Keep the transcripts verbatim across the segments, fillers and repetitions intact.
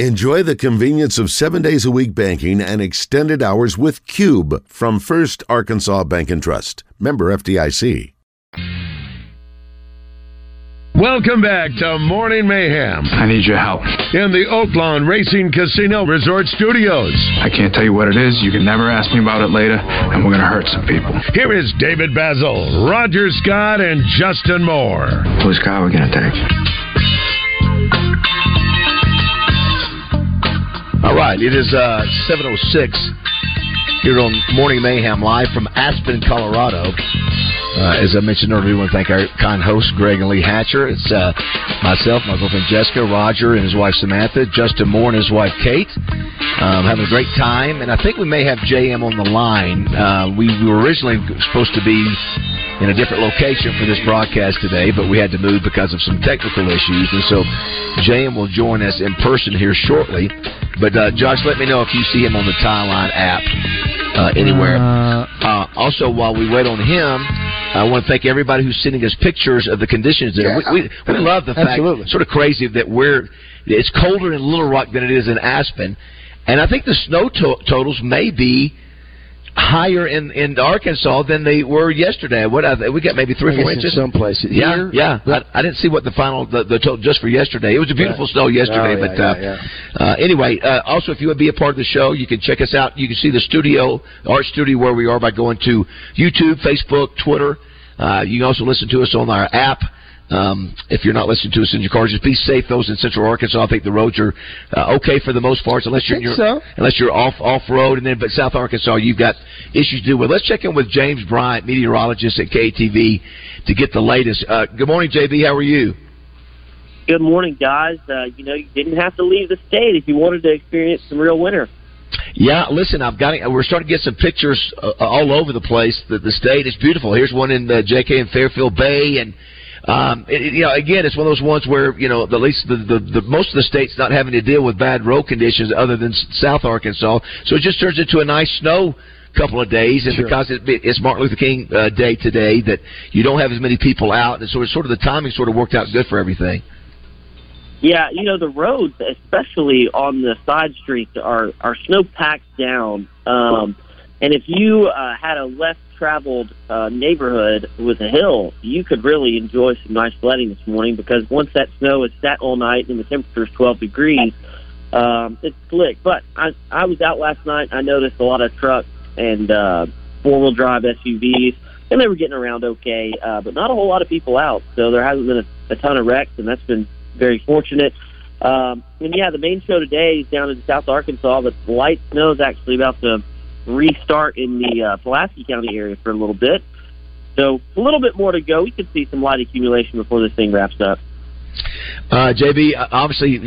Enjoy the convenience of seven days a week banking and extended hours with Cube from First Arkansas Bank and Trust. Member F D I C. Welcome back to Morning Mayhem. I need your help. In the Oaklawn Racing Casino Resort Studios. I can't tell you what it is. You can never ask me about it later, and we're going to hurt some people. Here is David Basil, Roger Scott, and Justin Moore. Whose car are we going to take? All right, it is uh, seven oh six here on Morning Mayhem live from Aspen, Colorado. Uh, as I mentioned earlier, we want to thank our kind hosts, Greg and Lee Hatcher. It's uh, myself, my girlfriend Jessica, Roger and his wife Samantha, Justin Moore and his wife Kate. Um, having a great time, and I think we may have J M on the line. Uh, we, we were originally supposed to be in a different location for this broadcast today, but we had to move because of some technical issues, and so J M will join us in person here shortly. But uh, Josh, let me know if you see him on the Timeline app uh, anywhere. Uh... Uh, also, while we wait on him, I want to thank everybody who's sending us pictures of the conditions there. Yeah, we, we, we love the fact, absolutely. Sort of crazy, that we're it's colder in Little Rock than it is in Aspen. And I think the snow to- totals may be higher in, in Arkansas than they were yesterday. What I, we got maybe three or four inches in some places. Yeah, here, yeah. But I, I didn't see what the final the, the total just for yesterday. It was a beautiful right. snow yesterday. Oh, yeah, but uh, yeah, yeah. Uh, anyway, uh, also if you would be a part of the show, you can check us out. You can see the studio, art studio where we are by going to YouTube, Facebook, Twitter. Uh, you can also listen to us on our app. Um, if you're not listening to us in your cars, just be safe. Those in Central Arkansas, I think the roads are uh, okay for the most part, unless you're, you're so. unless you're off off road. And then, but South Arkansas, you've got issues to deal with. Let's check in with James Bryant, meteorologist at K A T V, to get the latest. Uh, good morning, J B. How are you? Good morning, guys. Uh, you know, you didn't have to leave the state if you wanted to experience some real winter. Yeah, listen, I've got. We're starting to get some pictures uh, all over the place. The, the state is beautiful. Here's one in uh, J K and Fairfield Bay, and. Um, it, you know, again, it's one of those ones where, you know, at least the, the, the most of the state's not having to deal with bad road conditions other than South Arkansas. So it just turns into a nice snow couple of days. And sure. because it, it's Martin Luther King uh, Day today, that you don't have as many people out. And so it's sort of the timing sort of worked out good for everything. Yeah, you know, the roads, especially on the side streets, are, are snow-packed down. Um, and if you uh, had a less traveled uh, neighborhood with a hill, you could really enjoy some nice sledding this morning, because once that snow is sat all night and the temperature is twelve degrees, um, it's slick. But I, I was out last night. I noticed a lot of trucks and uh, four-wheel drive S U Vs, and they were getting around okay, uh, but not a whole lot of people out, so there hasn't been a, a ton of wrecks, and that's been very fortunate. Um, and, yeah, the main show today is down in South Arkansas, but light snow is actually about to restart in the uh, Pulaski County area for a little bit. So a little bit more to go. We could see some light accumulation before this thing wraps up. Uh, J B, obviously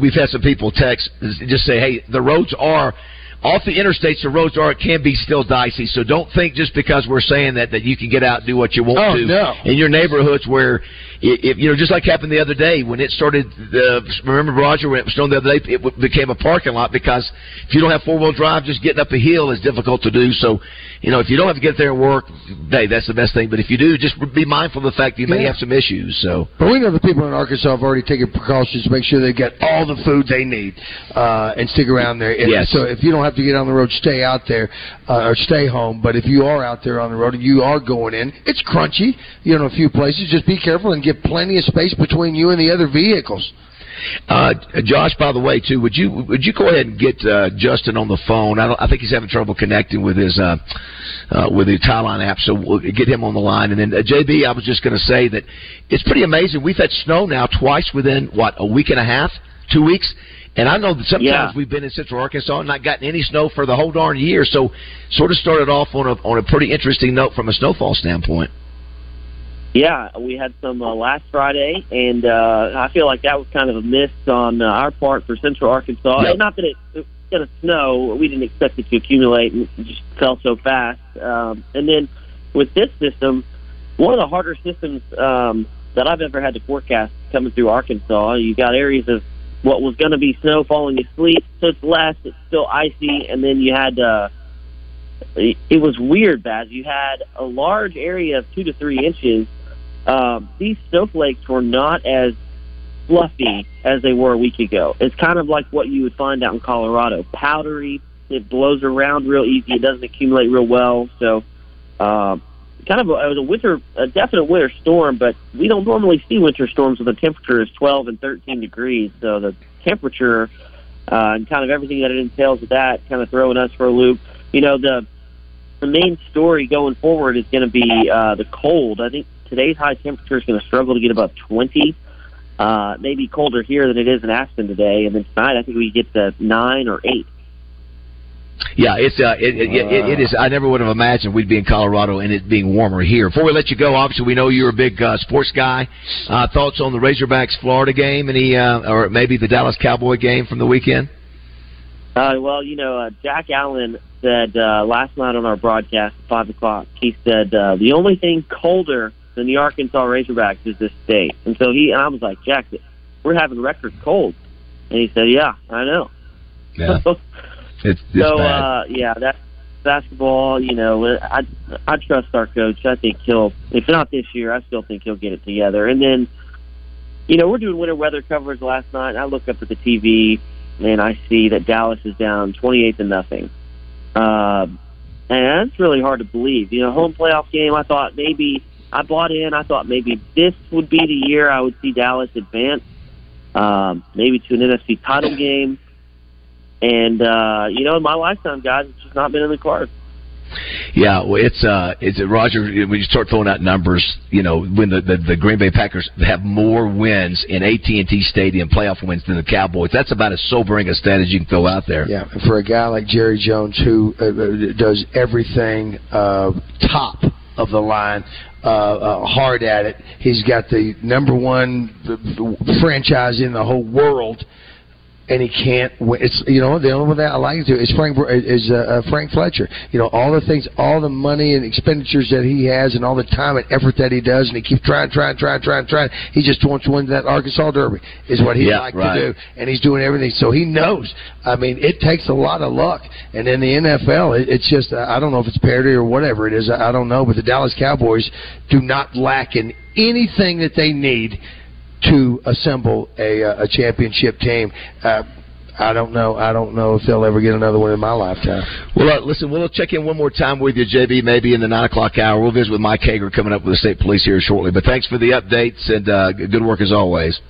we've had some people text just say, hey, the roads are off the interstates, the roads are, it can be still dicey. So don't think just because we're saying that, that you can get out and do what you want oh, to no. in your neighborhoods where, if, you know, just like happened the other day when it started, the, remember, Roger, when it was snowing the other day, it became a parking lot, because if you don't have four-wheel drive, just getting up a hill is difficult to do. So, you know, if you don't have to get there and work, hey, that's the best thing. But if you do, just be mindful of the fact that you yeah. may have some issues. So, But we know the people in Arkansas have already taken precautions to make sure they get all the food they need uh, and stick around there. Yes. So if you don't have to get on the road, stay out there uh, or stay home. But if you are out there on the road and you are going in, it's crunchy, you know, a few places. Just be careful and give plenty of space between you and the other vehicles. Uh, Josh, by the way, too, would you would you go ahead and get uh, Justin on the phone? I, don't, I think he's having trouble connecting with his uh, uh, with the Timeline app, so we'll get him on the line. And then uh, J B, I was just going to say that it's pretty amazing. We've had snow now twice within what, a week and a half, two weeks. And I know that sometimes yeah. we've been in Central Arkansas and not gotten any snow for the whole darn year. So sort of started off on a, on a pretty interesting note from a snowfall standpoint. Yeah, we had some uh, last Friday, and uh, I feel like that was kind of a miss on uh, our part for Central Arkansas. Yep. And not that it, it was going to snow. We didn't expect it to accumulate, and it just fell so fast. Um, and then with this system, one of the harder systems um, that I've ever had to forecast coming through Arkansas, you got areas of what was going to be snow falling asleep, so it's less, it's still icy, and then you had, uh, it was weird, Baz. You had a large area of two to three inches. Um, these snowflakes were not as fluffy as they were a week ago. It's kind of like what you would find out in Colorado. Powdery. It blows around real easy. It doesn't accumulate real well. So uh, kind of a, it was a winter, a definite winter storm, but we don't normally see winter storms when the temperature is twelve and thirteen degrees. So the temperature uh, and kind of everything that it entails with that kind of throwing us for a loop. You know, the the main story going forward is going to be uh, the cold. I think today's high temperature is going to struggle to get above twenty. Uh, maybe colder here than it is in Aspen today, and then tonight I think we get to nine or eight. Yeah, it's uh, it, it, it, it is. I never would have imagined we'd be in Colorado and it being warmer here. Before we let you go, obviously we know you're a big uh, sports guy. Uh, thoughts on the Razorbacks Florida game, any uh, or maybe the Dallas Cowboy game from the weekend? Uh, well, you know, uh, Jack Allen said uh, last night on our broadcast at five o'clock. He said uh, the only thing colder than the Arkansas Razorbacks is this state, and so he and I was like, Jack, we're having record cold, and he said, yeah, I know. Yeah. It's, it's so, uh, yeah, that basketball, you know, I, I trust our coach. I think he'll, if not this year, I still think he'll get it together. And then, you know, we're doing winter weather coverage last night, and I look up at the T V, and I see that Dallas is down twenty-eight to nothing. Uh, and that's really hard to believe. You know, home playoff game, I thought maybe I bought in. I thought maybe this would be the year I would see Dallas advance, um, maybe to an N F C title game. And, uh, you know, in my lifetime, guys, it's just not been in the cards. Yeah, well, it's, uh, it's Roger, when you start throwing out numbers, you know, when the, the, the Green Bay Packers have more wins in A T and T Stadium playoff wins than the Cowboys, that's about as sobering a stat as you can throw out there. Yeah, and for a guy like Jerry Jones who uh, does everything uh, top of the line, uh, uh, hard at it, he's got the number one franchise in the whole world. And he can't. Win. It's you know the only one that I like to is Frank is uh, Frank Fletcher. You know all the things, all the money and expenditures that he has, and all the time and effort that he does, and he keeps trying, trying, trying, trying, trying. He just wants to win that Arkansas Derby, is what he yeah, like right. to do, and he's doing everything. So he knows. I mean, it takes a lot of luck, and in the N F L, it, it's just uh, I don't know if it's parity or whatever it is. I, I don't know, but the Dallas Cowboys do not lack in anything that they need to assemble a, uh, a championship team. Uh, I don't know. I don't know if they'll ever get another one in my lifetime. Well, uh, listen, we'll check in one more time with you, J B, maybe in the nine o'clock hour. We'll visit with Mike Hager coming up with the state police here shortly. But thanks for the updates and uh, good work as always.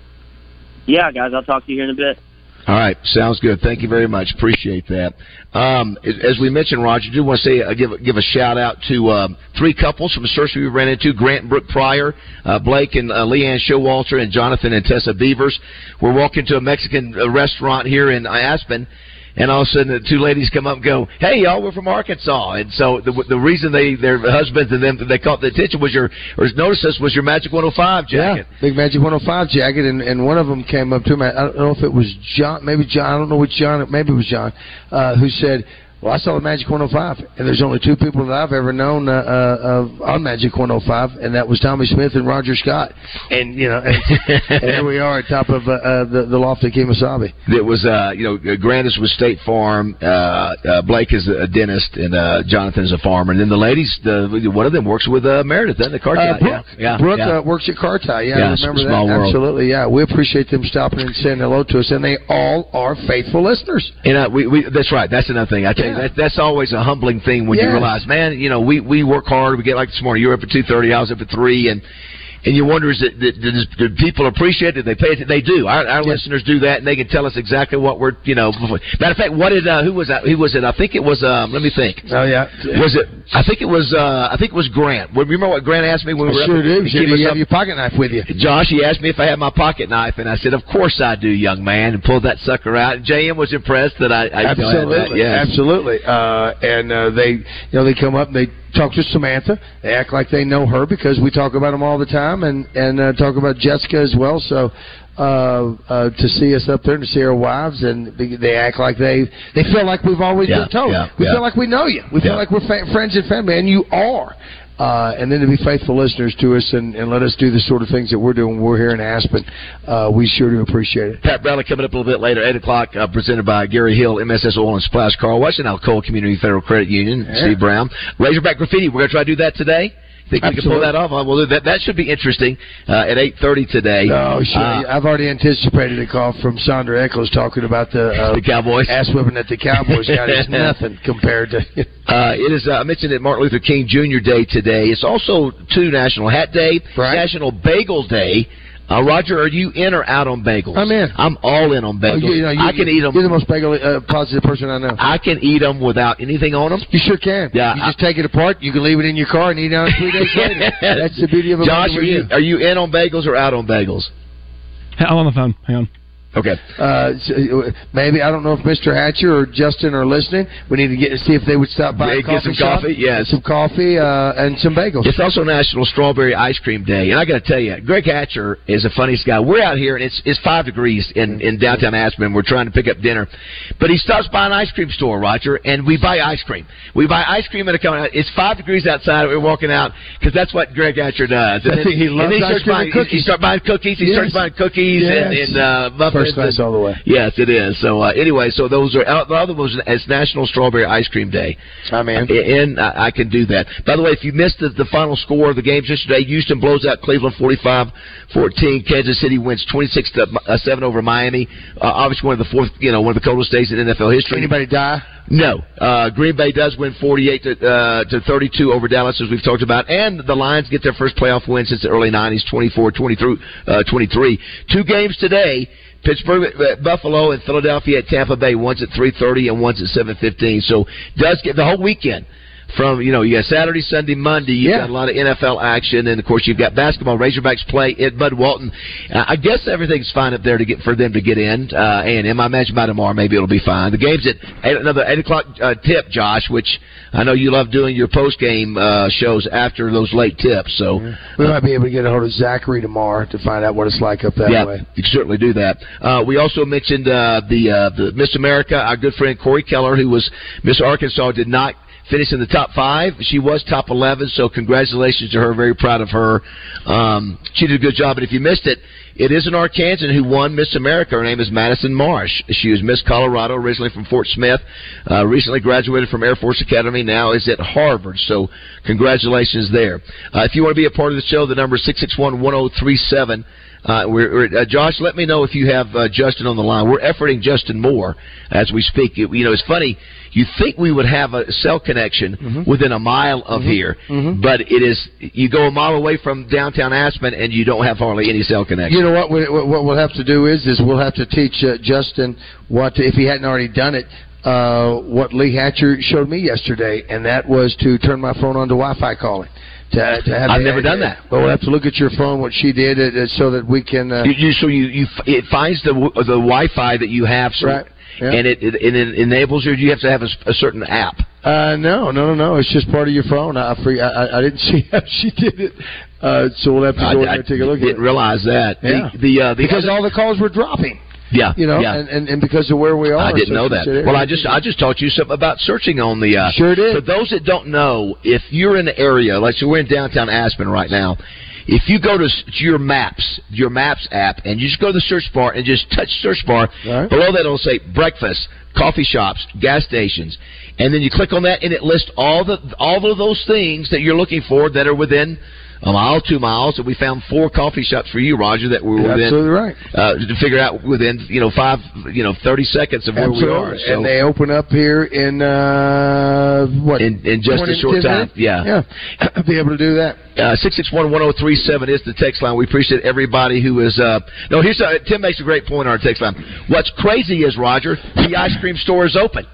Yeah, guys, I'll talk to you here in a bit. All right. Sounds good. Thank you very much. Appreciate that. Um, as we mentioned, Roger, I do want to say, uh, give, give a shout-out to um, three couples from the search we ran into, Grant and Brooke Pryor, uh, Blake and uh, Leanne Showalter, and Jonathan and Tessa Beavers. We're walking to a Mexican restaurant here in Aspen, and all of a sudden the two ladies come up and go, hey, y'all, we're from Arkansas. And so the, the reason they their husbands and them they caught the attention was your, or noticed us, was your Magic one oh five jacket. Yeah, big Magic one oh five jacket, and, and one of them came up to me. I don't know if it was John, maybe John, I don't know which John, maybe it was John, uh, who said, well, I saw the Magic one oh five, and there's only two people that I've ever known uh, uh, on Magic one oh five, and that was Tommy Smith and Roger Scott. And, you know, and, and here we are at top of uh, uh, the, the loft at Kemosabe. It was, uh, you know, Grandis was State Farm, uh, uh, Blake is a dentist, and uh, Jonathan is a farmer. And then the ladies, the, one of them works with uh, Meredith, doesn't it? Carti. Uh, Brooke, yeah. Yeah. Brooke yeah. Uh, works at Carti, yeah, yeah, I remember that. World. Absolutely, yeah. We appreciate them stopping and saying hello to us, and they all are faithful listeners. And uh, we, we that's right. That's another thing. I tell That, that's always a humbling thing when yes. you realize, man, you know, we, we work hard. We get like this morning. You were up at two thirty. I was up at three. And, and you wonder, is it, do, do people appreciate it? Do they pay it? They do. Our, our yes. listeners do that, and they can tell us exactly what we're, you know. Matter of fact, what did, uh, who was that? Who was it? I think it was, um, let me think. Oh, yeah. Was it, I think it was, uh, I think it was Grant. Remember what Grant asked me when we were I sure do. Sure do you have your pocket knife with you? Josh, he asked me if I had my pocket knife, and I said, of course I do, young man, and pulled that sucker out. And J M was impressed that I, I Absolutely. Yes. Absolutely. Uh, and, uh, they, you know, they come up and they, talk to Samantha. They act like they know her because we talk about them all the time, and and uh, talk about Jessica as well. So uh, uh, to see us up there and to see our wives, and they act like they they feel like we've always yeah, been told. Yeah, we yeah. feel like we know you. We yeah. feel like we're fa- friends and family, and you are. Uh, and then to be faithful listeners to us and, and let us do the sort of things that we're doing when we're here in Aspen, uh, we sure do appreciate it. Pat Bradley coming up a little bit later, eight o'clock, uh, presented by Gary Hill, M S S Oil and Splash Car Wash, and Alcoa Community Federal Credit Union, yeah. Steve Brown. Razorback Graffiti, we're going to try to do that today. Think Absolutely. We can pull that off? Well, that that should be interesting uh, at eight thirty today. Oh, no, sure. Uh, I've already anticipated a call from Sandra Eccles talking about the, uh, the Cowboys ass whipping that the Cowboys got is nothing compared to. uh, it is. Uh, I mentioned it. Martin Luther King Junior Day today. It's also too National Hat Day, right. National Bagel Day. Uh, Roger, are you in or out on bagels? I'm in. I'm all in on bagels. Oh, you know, you, I can you, eat them. You're the most bagel uh, positive person I know. I can eat them without anything on them. You sure can. Yeah, you I, just take it apart. You can leave it in your car and eat it on three days later. That's the beauty of a Josh, bagel. Are you, are you in on bagels or out on bagels? I'm on the phone. Hang on. Okay. Uh, maybe, I don't know if Mister Hatcher or Justin are listening. We need to get see if they would stop by yeah, a coffee get some shop, coffee, yes. Get some coffee uh, and some bagels. It's also National Strawberry Ice Cream Day. And I got to tell you, Greg Hatcher is the funniest guy. We're out here, and it's it's five degrees in, in downtown Aspen. We're trying to pick up dinner. But he stops by an ice cream store, Roger, and we buy ice cream. We buy ice cream at a company. It's five degrees outside. We're walking out because that's what Greg Hatcher does. And I think he loves and ice cream buying, and cookies. He starts buying cookies. He yes. starts buying cookies yes. and, and uh, muffins. First class all the way. Yes, it is. So uh, anyway, so those are the other ones. It's National Strawberry Ice Cream Day. I mean, and I, I can do that. By the way, if you missed the, the final score of the games yesterday, Houston blows out Cleveland forty-five fourteen. Kansas City wins twenty-six to seven over Miami. Uh, obviously, one of the fourth, you know, one of the coldest days in N F L history. Anybody die? No. Uh, Green Bay does win forty-eight to thirty-two over Dallas, as we've talked about. And the Lions get their first playoff win since the early nineties, twenty-four twenty-three. Two games today. Pittsburgh at Buffalo and Philadelphia at Tampa Bay. One's at three thirty and one's at seven fifteen. So does get the whole weekend. From, you know, you got Saturday, Sunday, Monday. You've yeah. got a lot of N F L action. And, of course, you've got basketball. Razorbacks play at Bud Walton. Uh, I guess everything's fine up there to get for them to get in. Uh, A and M, I imagine by tomorrow maybe it'll be fine. The game's at eight, another eight o'clock uh, tip, Josh, which I know you love doing your post-game uh, shows after those late tips. So yeah. We might be able to get a hold of Zachary tomorrow to find out what it's like up that yeah, way. Yeah, you can certainly do that. Uh, we also mentioned uh, the, uh, the Miss America. Our good friend Corey Keller, who was Miss Arkansas, did not finished in the top five. She was top eleven, so congratulations to her. Very proud of her. Um, she did a good job, and if you missed it, it is an Arkansan who won Miss America. Her name is Madison Marsh. She was Miss Colorado, originally from Fort Smith, uh, recently graduated from Air Force Academy, now is at Harvard, so congratulations there. Uh, if you want to be a part of the show, the number is six six one, one oh three seven. Uh, we're, uh, Josh, let me know if you have uh, Justin on the line. We're efforting Justin Moore as we speak. It, you know, it's funny. You think we would have a cell connection mm-hmm. within a mile of mm-hmm. here, mm-hmm. but it is you go a mile away from downtown Aspen and you don't have hardly any cell connection. You know what? We, what we'll have to do is is we'll have to teach uh, Justin what if he hadn't already done it. Uh, what Lee Hatcher showed me yesterday, and that was to turn my phone on to Wi-Fi calling. To, to have I've never idea. Done that. But we'll have to look at your phone, what she did, uh, so that we can... Uh, you, you, so you, you, it finds the the Wi-Fi that you have, so, right. yeah. and it, it, it enables you. Do you have to have a, a certain app? Uh, no, no, no, no. It's just part of your phone. I I, I, I didn't see how she did it. Uh, so we'll have to go I, in there and take a look at it. I didn't realize that. Yeah. The, the, uh, the because other, all the calls were dropping. Yeah, you know, yeah. And, and, and because of where we are, I didn't know that. Well, I just I just taught you something about searching on the. Uh, sure did. For those that don't know, if you're in the area, like so, we're in downtown Aspen right now. If you go to your maps, your maps app, and you just go to the search bar and just touch search bar, right. below that it'll say breakfast, coffee shops, gas stations, and then you click on that and it lists all the all of those things that you're looking for that are within a mile, two miles, and we found four coffee shops for you, Roger, that were within, absolutely right. uh, to figure out within, you know, five, you know, thirty seconds of where we are. So. And they open up here in, uh, what? In, in just a short time, yeah. Yeah, be able to do that. Uh, six six one, one oh three seven is the text line. We appreciate everybody who is, uh, no, here's, uh, Tim makes a great point on our text line. What's crazy is, Roger, the ice cream store is open.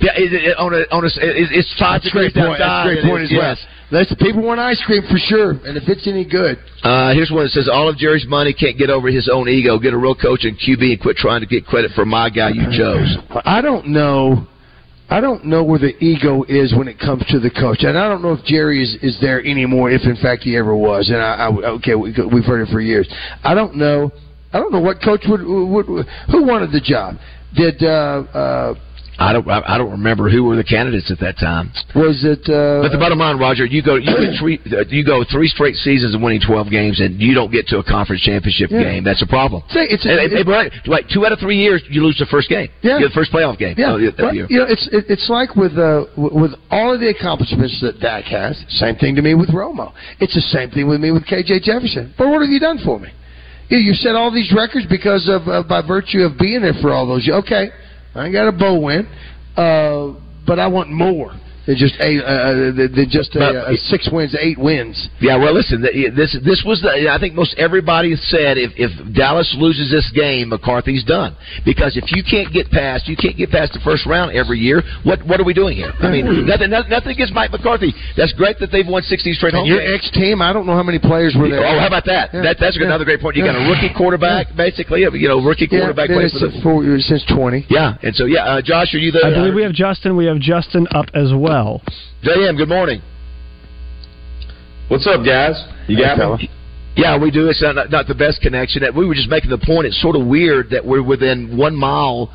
Yeah, it, it, on a, on a, it, it's five degrees outside. That's a great point as well. Yes. People want ice cream for sure, and if it's any good. Uh, here's one that says, all of Jerry's money can't get over his own ego. Get a real coach and Q B and quit trying to get credit for my guy you chose. I don't know. I don't know where the ego is when it comes to the coach. And I don't know if Jerry is, is there anymore, if in fact he ever was. And, I, I okay, we, we've heard it for years. I don't know. I don't know what coach would, would – who wanted the job? Did uh, – uh, I don't. I don't remember who were the candidates at that time. Was it? Uh, but the bottom line, Roger, you go. You can treat, You go three straight seasons of winning twelve games, and you don't get to a conference championship yeah. game. That's a problem. It's a, it's a, and, it, right, like two out of three years, you lose the first game. Yeah, the first playoff game. Yeah, right. You know, it's it, it's like with uh, with all of the accomplishments that Dak has. Same thing to me with Romo. It's the same thing with me with K J Jefferson. But what have you done for me? You, you set all these records because of uh, by virtue of being there for all those. Okay. I ain't got a bowl win, uh, but I want more than just a uh, than just a, a six wins, eight wins. Yeah, well, listen, this this was the, I think most everybody said if, if Dallas loses this game, McCarthy's done, because if you can't get past you can't get past the first round every year, what what are we doing here? I mean, nothing nothing against Mike McCarthy. That's great that they've won sixty straight home games. Your ex team, I don't know how many players were there. Oh, how about that? Yeah. That that's yeah. another great point. You yeah. got a rookie quarterback, yeah. basically, you know, rookie quarterback yeah, plays for the four years since twenty. Yeah, and so yeah, uh, Josh, are you there? I believe we have Justin. We have Justin up as well. J M, good morning. What's up, guys? You got hey, me? Yeah, we do. It's not, not the best connection. We were just making the point. It's sort of weird that we're within one mile,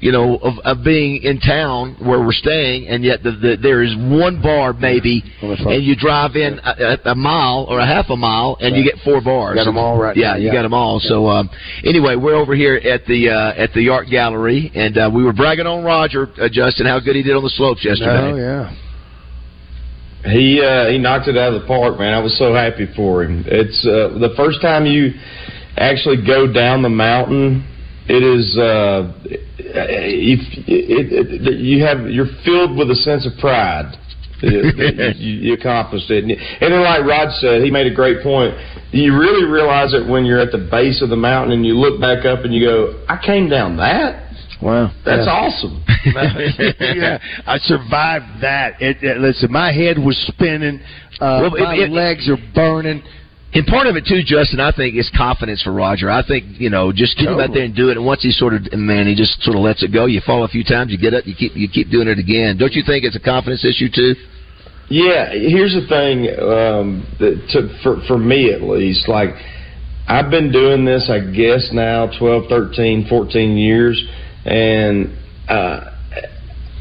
you know, of, of being in town where we're staying, and yet the, the, there is one bar maybe, well, and you drive in yeah. a, a mile or a half a mile, and right. you get four bars. You got them all right Yeah, now. you yeah. got them all. Yeah. So um, anyway, we're over here at the uh, at the art gallery, and uh, we were bragging on Roger, uh, Justin, how good he did on the slopes yesterday. Oh yeah, he uh, he knocked it out of the park, man. I was so happy for him. It's uh, the first time you actually go down the mountain. It is. Uh, if it, it, you have, you're filled with a sense of pride. you, you accomplished it, and then, like Rod said, he made a great point. You really realize it when you're at the base of the mountain, and you look back up, and you go, "I came down that. Wow, that's yeah. awesome. yeah, I survived that. It, it, listen, my head was spinning, uh, well, my it, it, legs are burning." And part of it, too, Justin, I think, is confidence for Roger. I think, you know, just get him out there and do it. And once he sort of, man, he just sort of lets it go. You fall a few times, you get up, you keep you keep doing it again. Don't you think it's a confidence issue, too? Yeah, here's the thing, um, to, for, for me at least. Like, I've been doing this, I guess, now twelve, thirteen, fourteen years. And uh,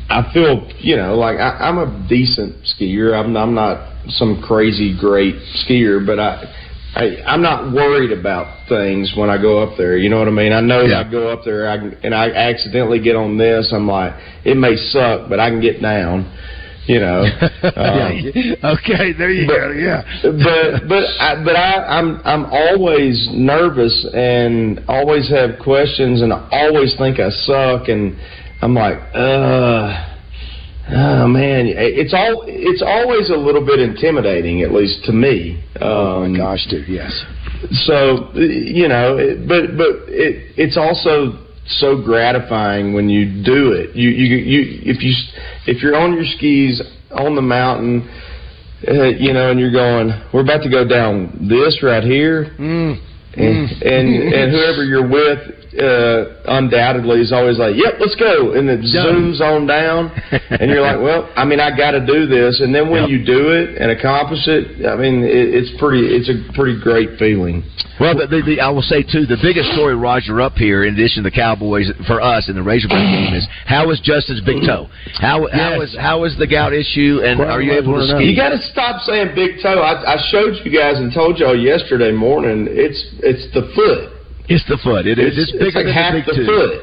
I feel, you know, like I, I'm a decent skier. I'm, I'm not some crazy great skier, but I, I I'm not worried about things when I go up there. You know what I mean? I know yeah. if I go up there I can, and I accidentally get on this, I'm like, it may suck, but I can get down. You know. Um, okay, there you but, go. Yeah, but but I, but I, I'm I'm always nervous and always have questions and I always think I suck and I'm like, uh. Oh man, it's all it's always a little bit intimidating, at least to me. Um, oh my gosh, dude, yes. So you know, it, but but it, it's also so gratifying when you do it. You you you if you if you're on your skis on the mountain, uh, you know, and you're going, we're about to go down this right here, mm. and mm. and and whoever you're with. Uh, undoubtedly is always like, yep, let's go, and it zooms on down, and you're like, well, I mean, I got to do this, and then when yep. you do it and accomplish it, I mean, it, it's pretty, it's a pretty great feeling. Well, the, the, the, I will say too, the biggest story, Roger, up here, in addition to the Cowboys for us in the Razorback game, is how is Justin's big toe? How yes. how is how is the gout issue? And well, are you able to ski? You got to stop saying big toe. I, I showed you guys and told y'all yesterday morning. It's it's the foot. It's the foot. It is. It's, it's bigger like than half the, big the foot.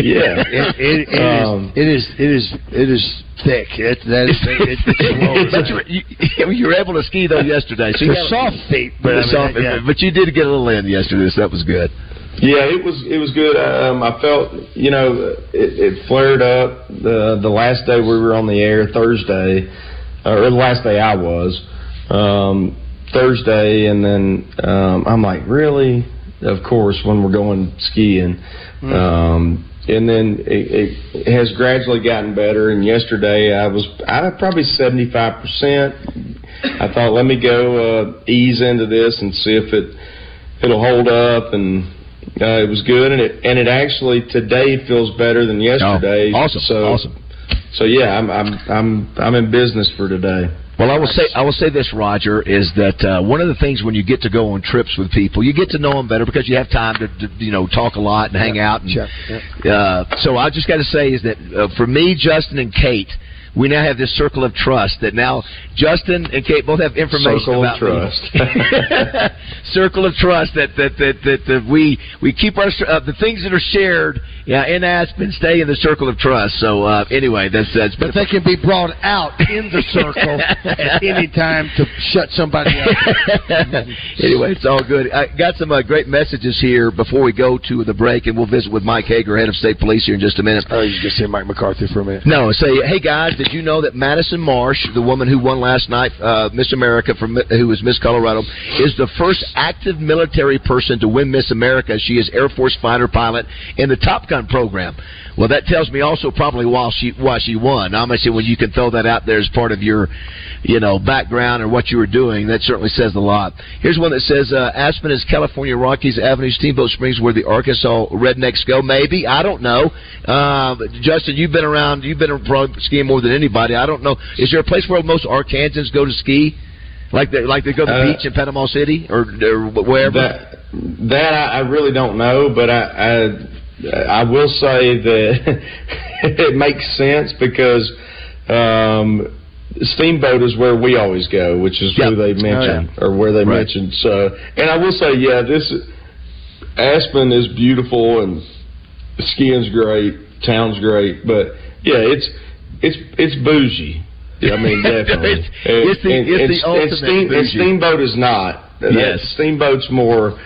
Yeah. It, it, it, um, is, it is. It is. It is thick. It, that is. It, it's but you, you, you were able to ski though yesterday. So you got soft feet, but, I mean, soft, yeah. but you did get a little in yesterday. So that was good. Yeah, it was. It was good. Um, I felt. You know, it, it flared up the the last day we were on the air Thursday, or the last day I was um, Thursday, and then um, I'm like, really. Of course, when we're going skiing. Mm-hmm. Um, and then it, it has gradually gotten better. And yesterday I was I probably seventy-five percent. I thought, let me go uh, ease into this and see if it, it'll hold up. And uh, it was good. And it and it actually today feels better than yesterday. Oh, awesome. So, awesome. So, yeah, I'm, I'm, I'm, I'm in business for today. Well, I will say I will say this, Roger, is that uh, one of the things when you get to go on trips with people, you get to know them better because you have time to, to you know talk a lot and hang out. And, sure. Yep. Uh, so I just got to say is that uh, for me, Justin and Kate, we now have this circle of trust that now Justin and Kate both have information circle about trust. Circle of trust that that that that, that we we keep our uh, the things that are shared yeah, in Aspen stay in the circle of trust. So uh, anyway, that's that's. But they can be brought out in the circle at any time to shut somebody up. Anyway, it's all good. I got some uh, great messages here before we go to the break, and we'll visit with Mike Hager, head of state police, here in just a minute. Oh, you just hear Mike McCarthy for a minute. No, say hey guys. Did you know that Madison Marsh, the woman who won last night, uh, Miss America, from who was Miss Colorado, is the first active military person to win Miss America? She is Air Force fighter pilot in the Top Gun program. Well, that tells me also probably why she why she won. Obviously, when you can throw that out there as part of your, you know, background or what you were doing, that certainly says a lot. Here's one that says, uh, Aspen is California Rockies Avenue, Steamboat Springs, where the Arkansas rednecks go. Maybe. I don't know. Uh, Justin, you've been around. You've been skiing more than anybody. I don't know. Is there a place where most Arkansans go to ski? Like they, like they go to the uh, beach in Panama City or, or wherever? That, that I, I really don't know, but I, I, I will say that it makes sense because um, Steamboat is where we always go, which is yep. who they mentioned oh, yeah. or where they right. mentioned. So, and I will say, yeah, this Aspen is beautiful and skiing's great, town's great, but yeah, it's. It's it's bougie. I mean, definitely. it's, and, it's the, and, it's and, the ultimate and, Steam, bougie. And Steamboat is not. Yes. That, Steamboat's more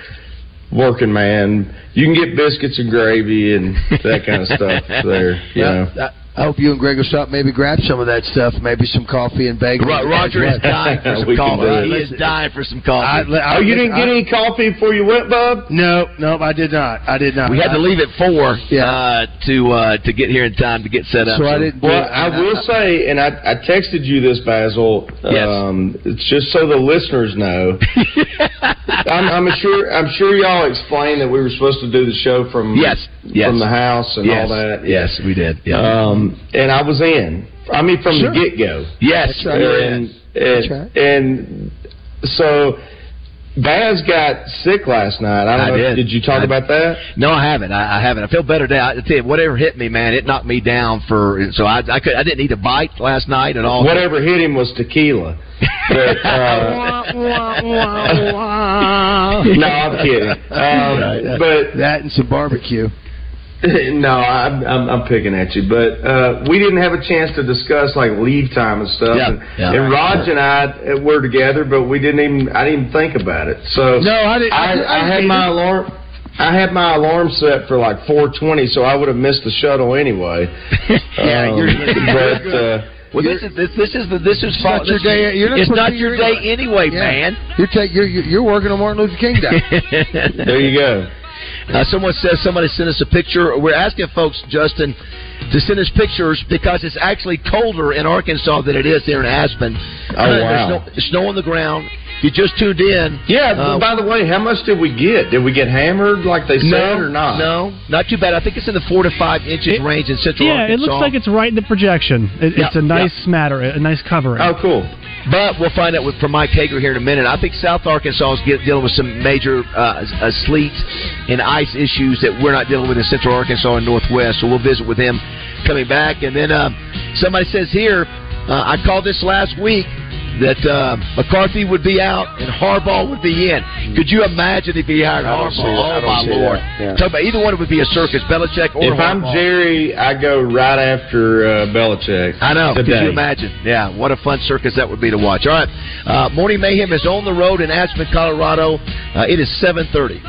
working man. You can get biscuits and gravy and that kind of stuff there. You yeah. know. I hope you and Greg will stop, maybe grab some of that stuff, maybe some coffee and bagels. Roger is dying for some coffee. He is dying for some coffee. I, I, oh, you didn't I, get any coffee before you went, Bub? No, no, I did not. I did not. We had I, to leave at four yeah. uh, to uh, to get here in time to get set up. So, so I didn't. Well, it, I will I, say, and I, I texted you this, Basil. Yes. Um, it's just so the listeners know. I'm, I'm sure. I'm sure y'all explained that we were supposed to do the show from yes. Yes. from the house and yes. all that. Yes, we did. Yeah. Um, And I was in. I mean, from sure. the get-go. Yes. Right. And, and, right. and so Baz got sick last night. I, don't I know, did. Did you talk I, about that? No, I haven't. I, I haven't. I feel better now. I tell you, whatever hit me, man, it knocked me down for. So I, I, could, I didn't eat a bite last night at all. Whatever hit him was tequila. But, uh, no, I'm kidding. Um, right. that, but that and some barbecue. No, I'm, I'm, I'm picking at you, but uh, we didn't have a chance to discuss like leave time and stuff. Yeah, and, yeah, and Raj and I were together, but we didn't even I didn't even think about it. So no, I didn't. I, I, I had my alarm. I had my alarm set for like four twenty, so I would have missed the shuttle anyway. yeah, um, you're, but uh, well, this is this, this is the, this is not your day. It's not your day anyway, yeah. man. You're, take, you're you're working on Martin Luther King Day. There you go. Uh, someone says somebody sent us a picture. We're asking folks, Justin, to send us pictures because it's actually colder in Arkansas than it is here in Aspen. Oh, uh, wow. There's snow, snow on the ground. You just tuned in. Yeah, uh, by the way, how much did we get? Did we get hammered like they said no, or not? No, not too bad. I think it's in the four to five inches it, range in Central yeah, Arkansas. Yeah, it looks like it's right in the projection. It, yeah, it's a nice yeah. smatter, a nice covering. Oh, cool. But we'll find out with, from Mike Hager here in a minute. I think South Arkansas is get, dealing with some major uh, uh, sleet and ice issues that we're not dealing with in Central Arkansas and Northwest, so we'll visit with him coming back. And then uh, somebody says here, uh, I called this last week, that uh, McCarthy would be out and Harbaugh would be in. Could you imagine if he hired Harbaugh? Oh, my Lord. Yeah. Talk about either one would be a circus, Belichick or Harbaugh. If I'm Jerry, I go right after uh, Belichick. I know. Today. Could you imagine? Yeah, what a fun circus that would be to watch. All right. Uh, Morning Mayhem is on the road in Aspen, Colorado. Uh, it is seven thirty.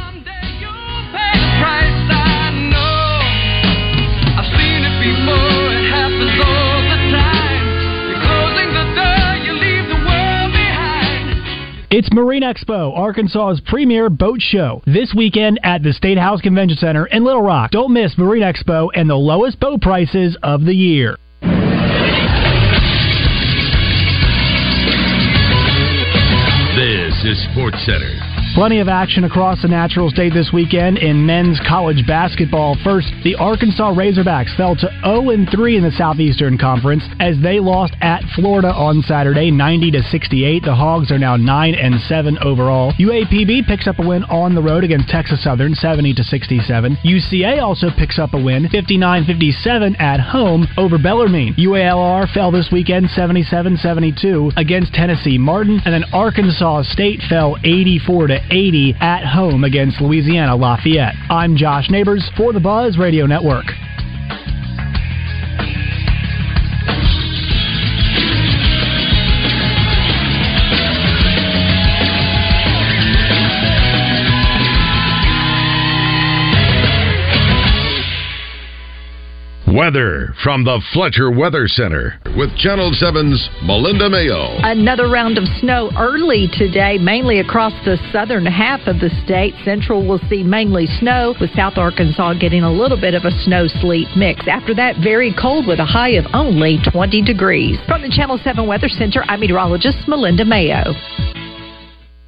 It's Marine Expo, Arkansas's premier boat show, this weekend at the State House Convention Center in Little Rock. Don't miss Marine Expo and the lowest boat prices of the year. This is SportsCenter. Plenty of action across the Naturals Day this weekend in men's college basketball. First, the Arkansas Razorbacks fell to oh and three in the Southeastern Conference as they lost at Florida on Saturday, ninety to sixty-eight. The Hogs are now nine and seven overall. U A P B picks up a win on the road against Texas Southern, seventy to sixty-seven. U C A also picks up a win, fifty-nine fifty-seven at home over Bellarmine. U A L R fell this weekend, seventy-seven seventy-two against Tennessee Martin, and then Arkansas State fell eighty-four to eighty at home against Louisiana Lafayette. I'm Josh Neighbors for the Buzz Radio Network. Weather from the Fletcher Weather Center with Channel seven's Melinda Mayo. Another round of snow early today, mainly across the southern half of the state. Central will see mainly snow, with South Arkansas getting a little bit of a snow-sleet mix. After that, very cold with a high of only twenty degrees. From the Channel seven Weather Center, I'm meteorologist Melinda Mayo.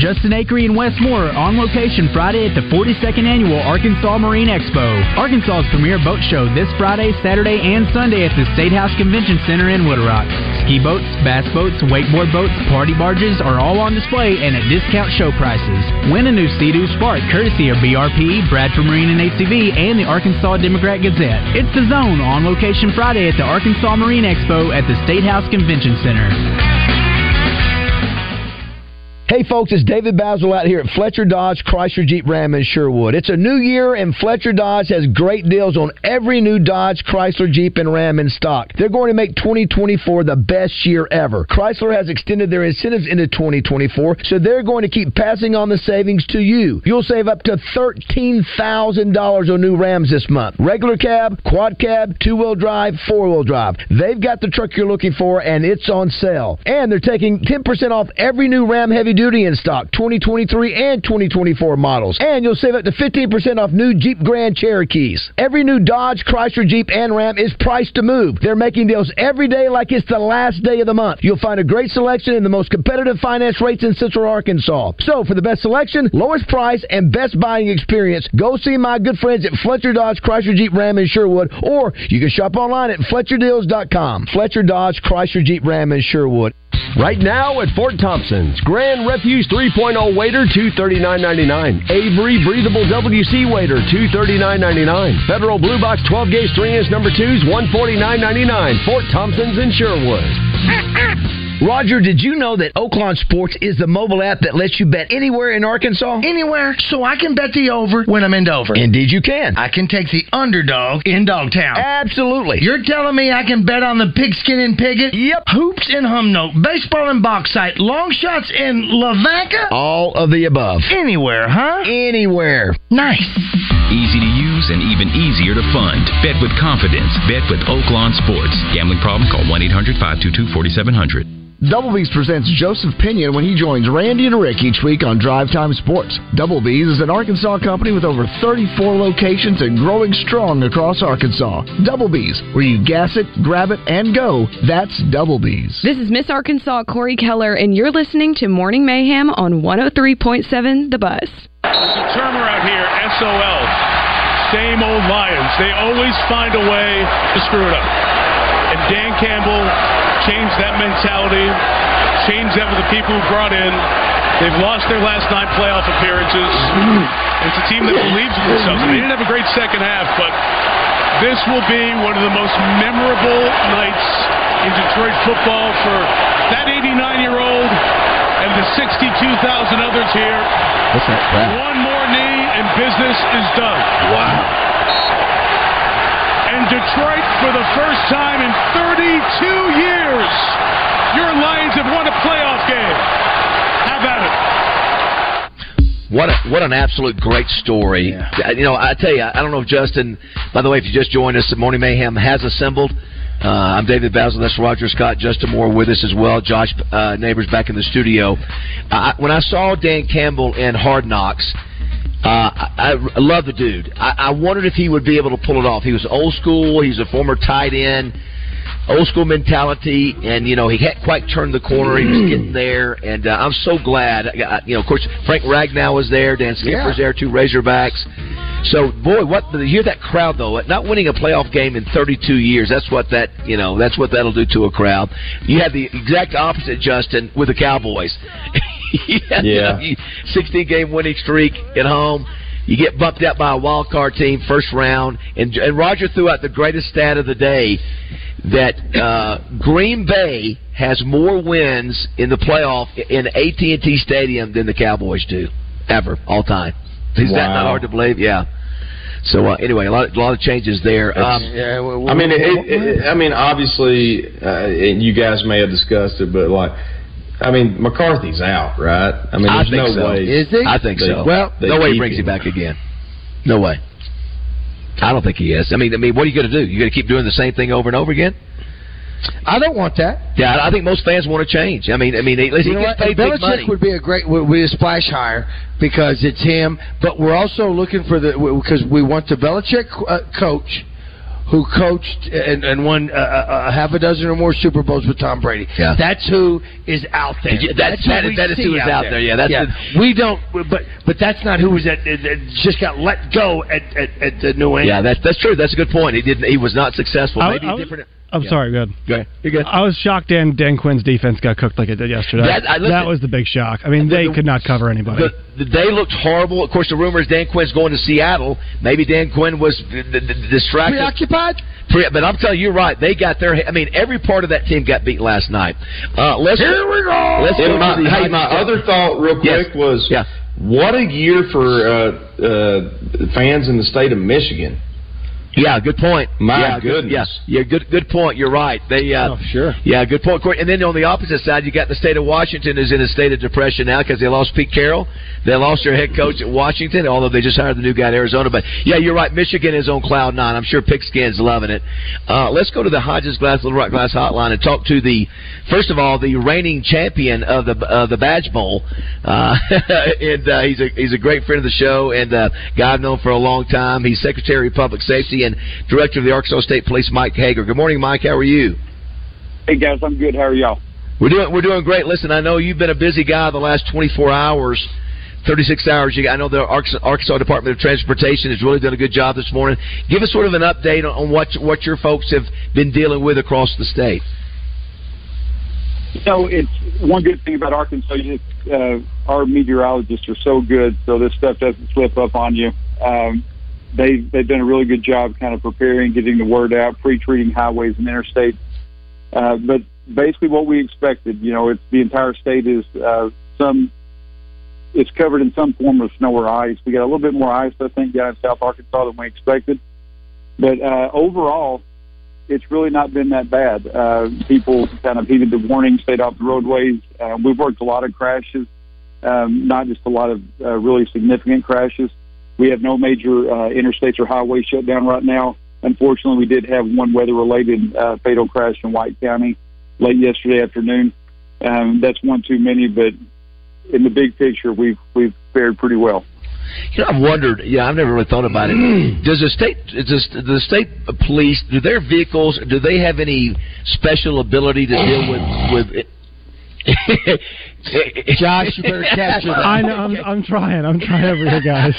Justin Akery and Wes Moore are on location Friday at the forty-second Annual Arkansas Marine Expo, Arkansas's premier boat show, this Friday, Saturday, and Sunday at the State House Convention Center in Little Rock. Ski boats, bass boats, wakeboard boats, party barges are all on display and at discount show prices. Win a new Sea-Doo Spark courtesy of B R P, Bradford Marine and A C V, and the Arkansas Democrat Gazette. It's The Zone on location Friday at the Arkansas Marine Expo at the State House Convention Center. Hey folks, it's David Basil out here at Fletcher Dodge, Chrysler Jeep Ram in Sherwood. It's a new year and Fletcher Dodge has great deals on every new Dodge, Chrysler, Jeep, and Ram in stock. They're going to make twenty twenty-four the best year ever. Chrysler has extended their incentives into twenty twenty-four, so they're going to keep passing on the savings to you. You'll save up to thirteen thousand dollars on new Rams this month. Regular cab, quad cab, two-wheel drive, four-wheel drive. They've got the truck you're looking for and it's on sale. And they're taking ten percent off every new Ram heavy duty in stock, twenty twenty-three and twenty twenty-four models. And you'll save up to fifteen percent off new Jeep Grand Cherokees. Every new Dodge, Chrysler, Jeep, and Ram is priced to move. They're making deals every day like it's the last day of the month. You'll find a great selection and the most competitive finance rates in Central Arkansas. So for the best selection, lowest price, and best buying experience, go see my good friends at Fletcher Dodge, Chrysler, Jeep, Ram in Sherwood, or you can shop online at fletcher deals dot com. Fletcher Dodge, Chrysler, Jeep, Ram in Sherwood. Right now at Fort Thompson's, Grand Refuge three point oh waiter, two hundred thirty-nine ninety-nine. Avery Breathable W C waiter, two hundred thirty-nine ninety-nine. Federal Blue Box twelve gauge three inch number twos, one hundred forty-nine ninety-nine. Fort Thompson's in Sherwood. Roger, did you know that Oaklawn Sports is the mobile app that lets you bet anywhere in Arkansas? Anywhere. So I can bet the over when I'm in Dover. Indeed you can. I can take the underdog in Dogtown. Absolutely. You're telling me I can bet on the pigskin in Piggott? Yep. Hoops in Humnote, baseball in Bauxite, long shots in Lavaca? All of the above. Anywhere, huh? Anywhere. Nice. Easy to use and even easier to fund. Bet with confidence. Bet with Oaklawn Sports. Gambling problem? Call one eight hundred five two two four seven zero zero. Double B's presents Joseph Pinion when he joins Randy and Rick each week on Drive Time Sports. Double B's is an Arkansas company with over thirty-four locations and growing strong across Arkansas. Double B's, where you gas it, grab it, and go. That's Double B's. This is Miss Arkansas Corey Keller, and you're listening to Morning Mayhem on one oh three point seven The Buzz. There's a Turner out here, S O L. Same old Lions. They always find a way to screw it up. And Dan Campbell changed that mentality, changed that with the people who brought in. They've lost their last nine playoff appearances. It's a team that believes in themselves. They didn't have a great second half, but this will be one of the most memorable nights in Detroit football for that eighty-nine-year-old and the sixty-two thousand others here. What's that crap? One more knee and business is done. Wow. And Detroit, for the first time in thirty-two years, your Lions have won a playoff game. How about it? What a, what an absolute great story. Yeah. You know, I tell you, I don't know if Justin, by the way, if you just joined us, the Morning Mayhem has assembled. Uh, I'm David Basil, that's Roger Scott, Justin Moore with us as well, Josh uh, Neighbors back in the studio. Uh, when I saw Dan Campbell in Hard Knocks, Uh, I, I love the dude. I, I wondered if he would be able to pull it off. He was old school. He's a former tight end, old school mentality, and you know he hadn't quite turned the corner. He was getting there, and uh, I'm so glad. I, you know, of course, Frank Ragnow was there. Dan Skipper was yeah. there. Two Razorbacks. So, boy, what you hear that crowd though? Not winning a playoff game in thirty-two years. That's what that you know. That's what that'll do to a crowd. You had the exact opposite, Justin, with the Cowboys. Yeah, yeah. You know, sixteen-game winning streak at home. You get bumped out by a wild card team first round, and, and Roger threw out the greatest stat of the day that uh, Green Bay has more wins in the playoff in A T and T Stadium than the Cowboys do ever all time. Is wow. that not hard to believe? Yeah. So uh, anyway, a lot, of, a lot of changes there. Um, yeah, well, I mean, it, it, I mean, obviously, uh, you guys may have discussed it, but like. I mean, McCarthy's out, right? I mean, there's I think no so. way. Is he? I think they, so. Well, no way he brings him back again. No way. I don't think he is. I mean, I mean, what are you going to do? You're going to keep doing the same thing over and over again? I don't want that. Yeah, I think most fans want to change. I mean, I mean, at least you he gets paid big money. Belichick would be a great, would be a splash hire because it's him. But we're also looking for the because we want the Belichick coach. Who coached and, and won uh, uh, half a dozen or more Super Bowls with Tom Brady? Yeah. That's who is out there. Yeah, that's that's that, who that is who is out, out there. there. Yeah, that's yeah. The, we don't. But but that's not who was at. It just got let go at at, at the New England. Yeah, that's that's true. That's a good point. He didn't. He was not successful. I, Maybe I was, different. I'm yeah. sorry. Go ahead. Go ahead. You're good. I was shocked. Dan Dan Quinn's defense got cooked like it did yesterday. That, I, listen, that was the big shock. I mean, they the, could not cover anybody. The, They looked horrible. Of course, the rumor is Dan Quinn's going to Seattle. Maybe Dan Quinn was d- d- distracted. Preoccupied? Pre- but I'm telling you, you're right. They got their... I mean, every part of that team got beat last night. Uh, let's Here we go! Let's go my, hey, my other thought real quick yes. was, yeah. what a year for uh, uh, fans in the state of Michigan. Yeah, good point. My yeah, goodness. Yes, yeah, yeah, good good point. You're right. They, uh, oh, sure. Yeah, good point. And then on the opposite side, you got the state of Washington is in a state of depression now because they lost Pete Carroll. They lost their head coach at Washington, although they just hired the new guy at Arizona. But, yeah, you're right. Michigan is on cloud nine. I'm sure Pigskin's loving it. Uh, let's go to the Hodges Glass, Little Rock Glass Hotline and talk to the, first of all, the reigning champion of the uh, the Badge Bowl. Uh, and uh, he's, a, he's a great friend of the show and a guy I've known for a long time. He's Secretary of Public Safety and Director of the Arkansas State Police, Mike Hager. Good morning, Mike. How are you? Hey, guys. I'm good. How are y'all? We're doing we're doing great. Listen, I know you've been a busy guy the last twenty-four hours, thirty-six hours. I know the Arkansas Department of Transportation has really done a good job this morning. Give us sort of an update on what what your folks have been dealing with across the state. You know, it's one good thing about Arkansas. Uh, our meteorologists are so good, so this stuff doesn't slip up on you. Um They, they've done a really good job kind of preparing, getting the word out, pre-treating highways and interstates. Uh, but basically what we expected, you know, it's the entire state is uh, some, it's covered in some form of snow or ice. We got a little bit more ice, I think, down in South Arkansas than we expected. But uh, overall, it's really not been that bad. Uh, people kind of heeded the warning, stayed off the roadways. Uh, we've worked a lot of crashes, um, not just a lot of uh, really significant crashes. We have no major uh, interstates or highways shut down right now. Unfortunately, we did have one weather-related uh, fatal crash in White County late yesterday afternoon. Um, that's one too many, but in the big picture, we've we've fared pretty well. You know, I've wondered. Yeah, I've never really thought about it. Does the state, does the state police, do their vehicles, do they have any special ability to deal with with it? Josh, you better capture that. I know, I'm, I'm trying. I'm trying over here, guys.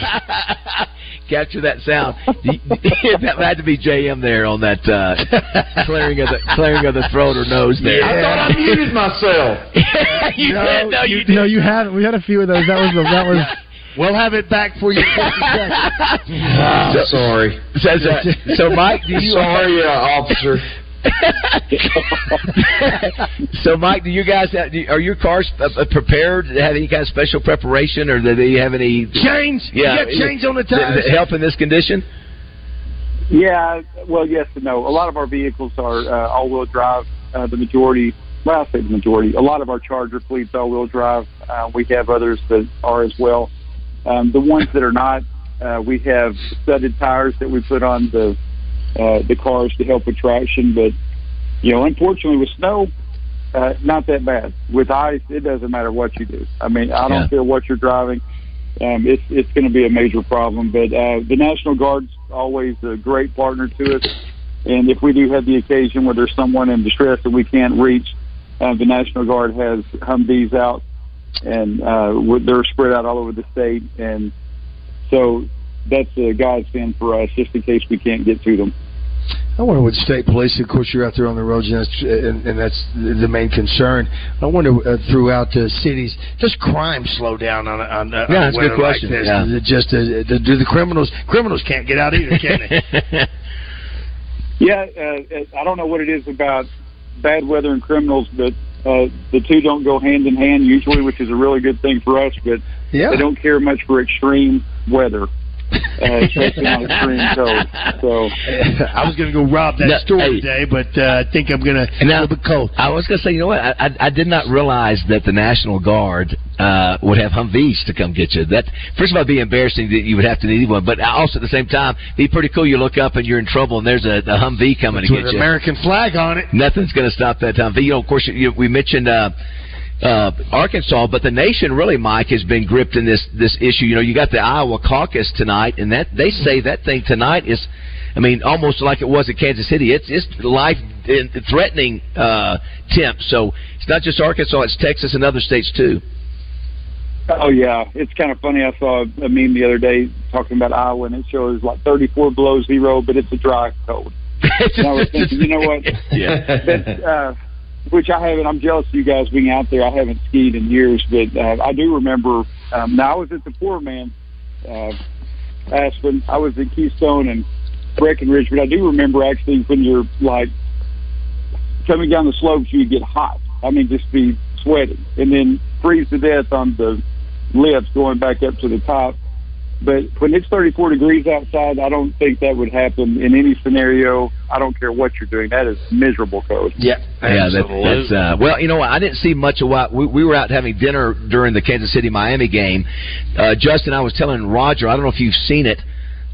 Capture that sound. That had to be J M there on that uh, clearing of the clearing of the throat or nose there. Yeah. I thought I muted myself. you no, did. No, you, you did. No, you had. We had a few of those. That was. The, that was. We'll have it back for you. I'm so, sorry. So, so, so, Mike, do you? Sorry, uh, officer. So, Mike, do you guys have, are your cars prepared? Do they have any kind of special preparation, or do they have any change? Yeah, you got change on the tires. Help in this condition? Yeah, well, yes and no. A lot of our vehicles are uh, all-wheel drive. Uh, the majority, well, I say the majority. A lot of our Charger fleet's all-wheel drive. Uh, we have others that are as well. Um, the ones that are not, uh, we have studded tires that we put on the. Uh, the cars to help with traction, but you know, unfortunately, with snow, uh, not that bad. With ice, it doesn't matter what you do. I mean, I don't yeah. care what you're driving. um, it's it's going to be a major problem. But uh, the National Guard's always a great partner to us, and if we do have the occasion where there's someone in distress that we can't reach, uh, the National Guard has Humvees out, and uh, they're spread out all over the state, and so that's a godsend for us, just in case we can't get to them. I wonder what state police, of course, you're out there on the roads, and that's, and, and that's the main concern. I wonder uh, throughout the cities, does crime slow down on, on, uh, yeah, on a weather like this? Yeah, that's a good question. Just, uh, the, do the criminals, criminals can't get out either, can they? Yeah, uh, I don't know what it is about bad weather and criminals, but uh, the two don't go hand in hand usually, which is a really good thing for us, but yeah, they don't care much for extreme weather. Uh, cold, so. I was going to go rob that no, store hey, today, but uh, I think I'm going to have a cold. I was going to say, you know what? I, I, I did not realize that the National Guard uh, would have Humvees to come get you. That, first of all, it'd be embarrassing that you would have to need one, but also at the same time, it'd be pretty cool. You look up and you're in trouble, and there's a, a Humvee coming That's to get an you. American flag on it. Nothing's going to stop that Humvee. You know, of course, you, you, we mentioned. Uh, Uh, Arkansas, but the nation really, Mike, has been gripped in this this issue. You know, you got the Iowa caucus tonight, and that they say that thing tonight is, I mean, almost like it was at Kansas City. It's it's life-threatening uh, temp. So it's not just Arkansas; it's Texas and other states too. Oh yeah, it's kind of funny. I saw a meme the other day talking about Iowa, and it shows like thirty-four below zero, but it's a dry cold. And I was thinking, you know what? Yeah. But, uh, Which I haven't. I'm jealous of you guys being out there. I haven't skied in years, but uh, I do remember. Um, now I was at the poor man, uh, Aspen. I was in Keystone and Breckenridge, but I do remember actually when you're like coming down the slopes, you get hot. I mean, just be sweating and then freeze to death on the lifts going back up to the top. But when it's thirty-four degrees outside, I don't think that would happen in any scenario. I don't care what you're doing. That is miserable cold. Yeah, yeah. That, that's uh, well, you know, I didn't see much of what we, we were out having dinner during the Kansas City Miami game. Uh, Justin, I was telling Roger, I don't know if you've seen it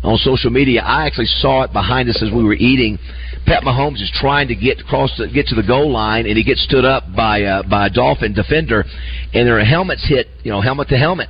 on social media. I actually saw it behind us as we were eating. Pat Mahomes is trying to get across, the, get to the goal line, and he gets stood up by uh, by a Dolphin defender, and their helmets hit, you know, helmet to helmet.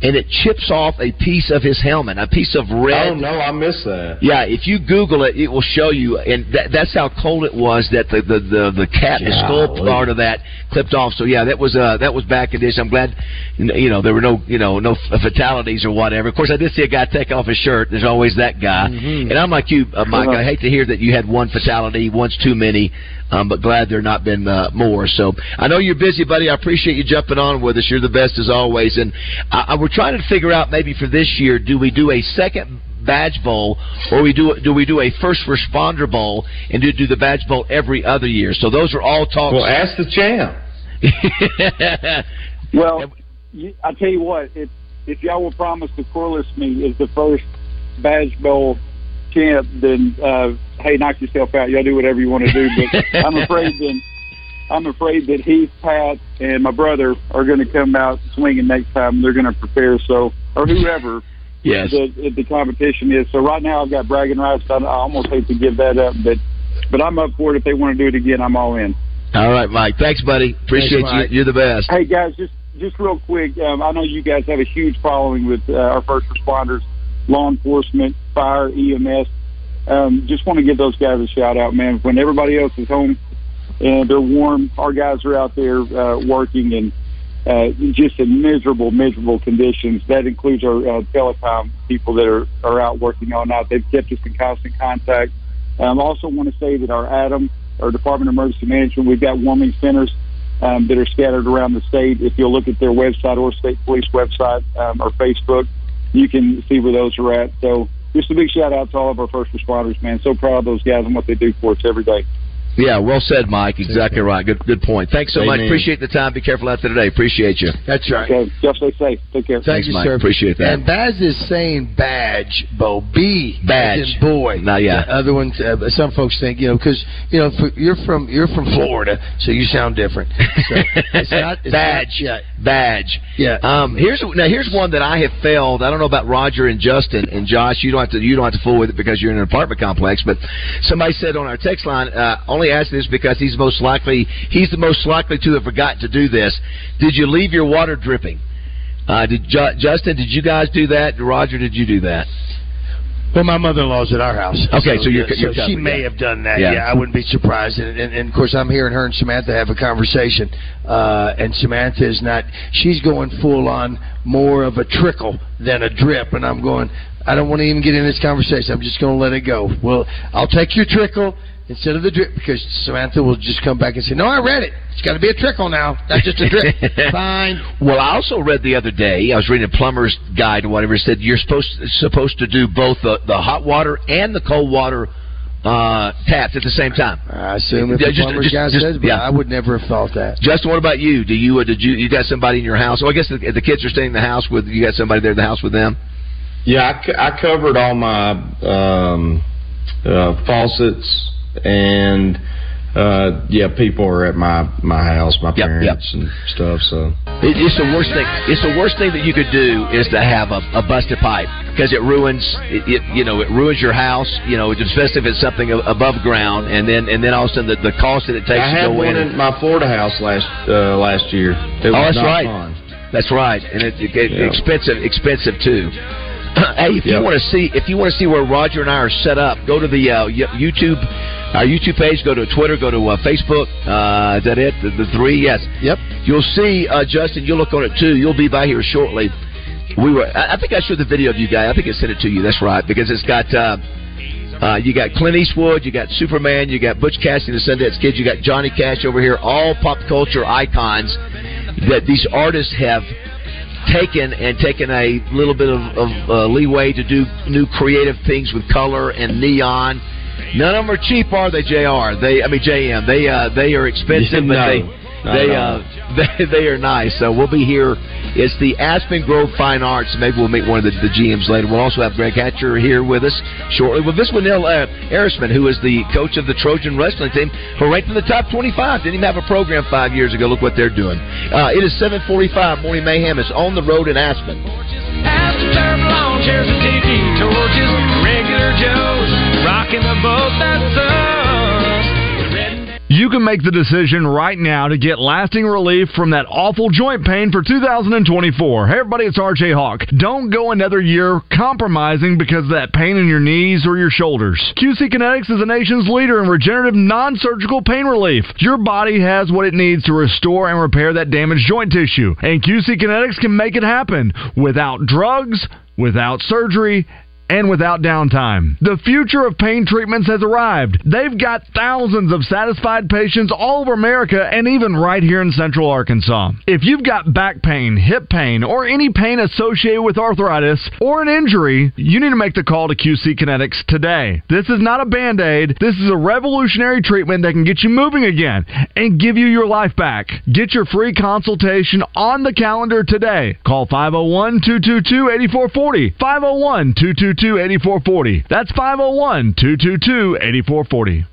And it chips off a piece of his helmet, a piece of red. Oh, no, I missed that. Yeah, if you Google it, it will show you. And that, that's how cold it was that the the, the, the cap, Golly. the skull part of that clipped off. So, yeah, that was uh, that was back in this. I'm glad, you know, there were no, you know, no fatalities or whatever. Of course, I did see a guy take off his shirt. There's always that guy. Mm-hmm. And I'm like you, uh, Mike, I hate to hear that you had one fatality, one's too many, um, but glad there not been uh, more. So, I know you're busy, buddy. I appreciate you jumping on with us. You're the best as always. And I, I would We're trying to figure out maybe for this year, do we do a second badge bowl, or we do do we do a first responder bowl and do do the badge bowl every other year? So those are all talks. Well, ask the champ. Well, I tell you what, if, if y'all will promise to corliss me as the first badge bowl champ, then uh, hey, knock yourself out. Y'all do whatever you want to do. But I'm afraid then. I'm afraid that Heath, Pat, and my brother are going to come out swinging next time. They're going to prepare, so or whoever yes. the, the competition is. So right now I've got bragging rights. I almost hate to give that up, but but I'm up for it. If they want to do it again, I'm all in. All right, Mike. Thanks, buddy. Appreciate Thanks, you. You're the best. Hey, guys, just, just real quick, um, I know you guys have a huge following with uh, our first responders, law enforcement, fire, E M S. Um, just want to give those guys a shout-out, man. When everybody else is home, and they're warm. Our guys are out there uh, working in uh, just in miserable, miserable conditions. That includes our uh, telecom people that are, are out working all night. They've kept us in constant contact. I um, also want to say that our A D A M, our Department of Emergency Management, we've got warming centers um, that are scattered around the state. If you'll look at their website or state police website um, or Facebook, you can see where those are at. So just a big shout-out to all of our first responders, man. So proud of those guys and what they do for us every day. Yeah, well said, Mike. Exactly right. Good good point. Thanks so Amen. much. Appreciate the time. Be careful out there today. Appreciate you. That's right. Okay. Just stay safe. Take care. Thanks, Thanks you, Mike. Sir. Appreciate that. And Baz is saying badge, Bo. B. Badge. As in boy. Now, yeah. The other ones, uh, some folks think, you know, because, you know, for, you're from you're from Florida, so you sound different. So it's not, it's badge. Not, yeah. Badge. Yeah. Um, here's Now, here's one that I have failed. I don't know about Roger and Justin and Josh. You don't have to, you don't have to fool with it because you're in an apartment complex, but somebody said on our text line, uh, only ask this because he's most likely he's the most likely to have forgotten to do this. Did you leave your water dripping? Uh, did Ju- Justin, did you guys do that? Roger, did you do that? Well, my mother-in-law's at our house. Okay, so, so you're, you're so she may yeah. have done that. Yeah. yeah, I wouldn't be surprised. And, and, and, of course, I'm hearing her and Samantha have a conversation. Uh, and Samantha is not – she's going full-on more of a trickle than a drip. And I'm going, I don't want to even get in this conversation. I'm just going to let it go. Well, I'll take your trickle instead of the drip, because Samantha will just come back and say, no, I read it. It's got to be a trickle now, not just a drip. Fine. Well, I also read the other day, I was reading a plumber's guide or whatever, it said you're supposed to, supposed to do both the, the hot water and the cold water uh, taps at the same time. I assume if yeah, the just, plumber's just, guy just, says, but yeah. I would never have thought that. Justin, what about you? Do you, uh, did you, you got somebody in your house? Well, I guess the, the kids are staying in the house with, you got somebody there in the house with them? Yeah, I, I covered all my um, uh, faucets. And, uh, yeah, people are at my, my house, my yep, parents yep. and stuff, so. It, it's the worst thing. It's the worst thing that you could do is to have a, a busted pipe, because it ruins, it, it, you know, it ruins your house. You know, it's best if it's something above ground, and then and then all of a sudden the, the cost that it takes I to go in. I had one at my Florida house last uh, last year. It was oh, that's not right. Fun. That's right, and it, it, it yeah. expensive, expensive too. Hey, if yep. you want to see, if you want to see where Roger and I are set up, go to the uh, YouTube, our YouTube page. Go to Twitter. Go to uh, Facebook. Uh, is that it? The, the three? Yes. Yep. You'll see, uh, Justin. You'll look on it too. You'll be by here shortly. We were. I, I think I showed the video of you guys. I think I sent it to you. That's right, because it's got. Uh, Uh, you got Clint Eastwood, you got Superman, you got Butch Cassidy and the Sundance Kid, you got Johnny Cash over here, all pop culture icons that these artists have taken and taken a little bit of, of uh, leeway to do new creative things with color and neon. None of them are cheap, are they, J R? They, I mean, J M. They uh, they are expensive, yeah, no, but they they, uh, they they are nice. So we'll be here. It's the Aspen Grove Fine Arts. Maybe we'll meet one of the, the G Ms later. We'll also have Greg Hatcher here with us shortly. Well, this one, uh, Arisman, who is the coach of the Trojan wrestling team, who ranked in the top twenty-five. Didn't even have a program five years ago. Look what they're doing. Uh, it is seven forty-five. Morning Mayhem is on the road in Aspen. After long chairs and T V torches, regular Joes, rocking the boat that's us. You can make the decision right now to get lasting relief from that awful joint pain for two thousand twenty-four. Hey everybody, it's R J Hawk. Don't go another year compromising because of that pain in your knees or your shoulders. Q C Kinetics is the nation's leader in regenerative non-surgical pain relief. Your body has what it needs to restore and repair that damaged joint tissue. And Q C Kinetics can make it happen without drugs, without surgery, and without downtime. The future of pain treatments has arrived. They've got thousands of satisfied patients all over America and even right here in Central Arkansas. If you've got back pain, hip pain, or any pain associated with arthritis or an injury, you need to make the call to Q C Kinetics today. This is not a Band-Aid. This is a revolutionary treatment that can get you moving again and give you your life back. Get your free consultation on the calendar today. Call five oh one, two two two, eight four four oh. five oh one, two two two, eight four four oh. eighty-four forty. That's five oh one, two two two, eighty-four forty.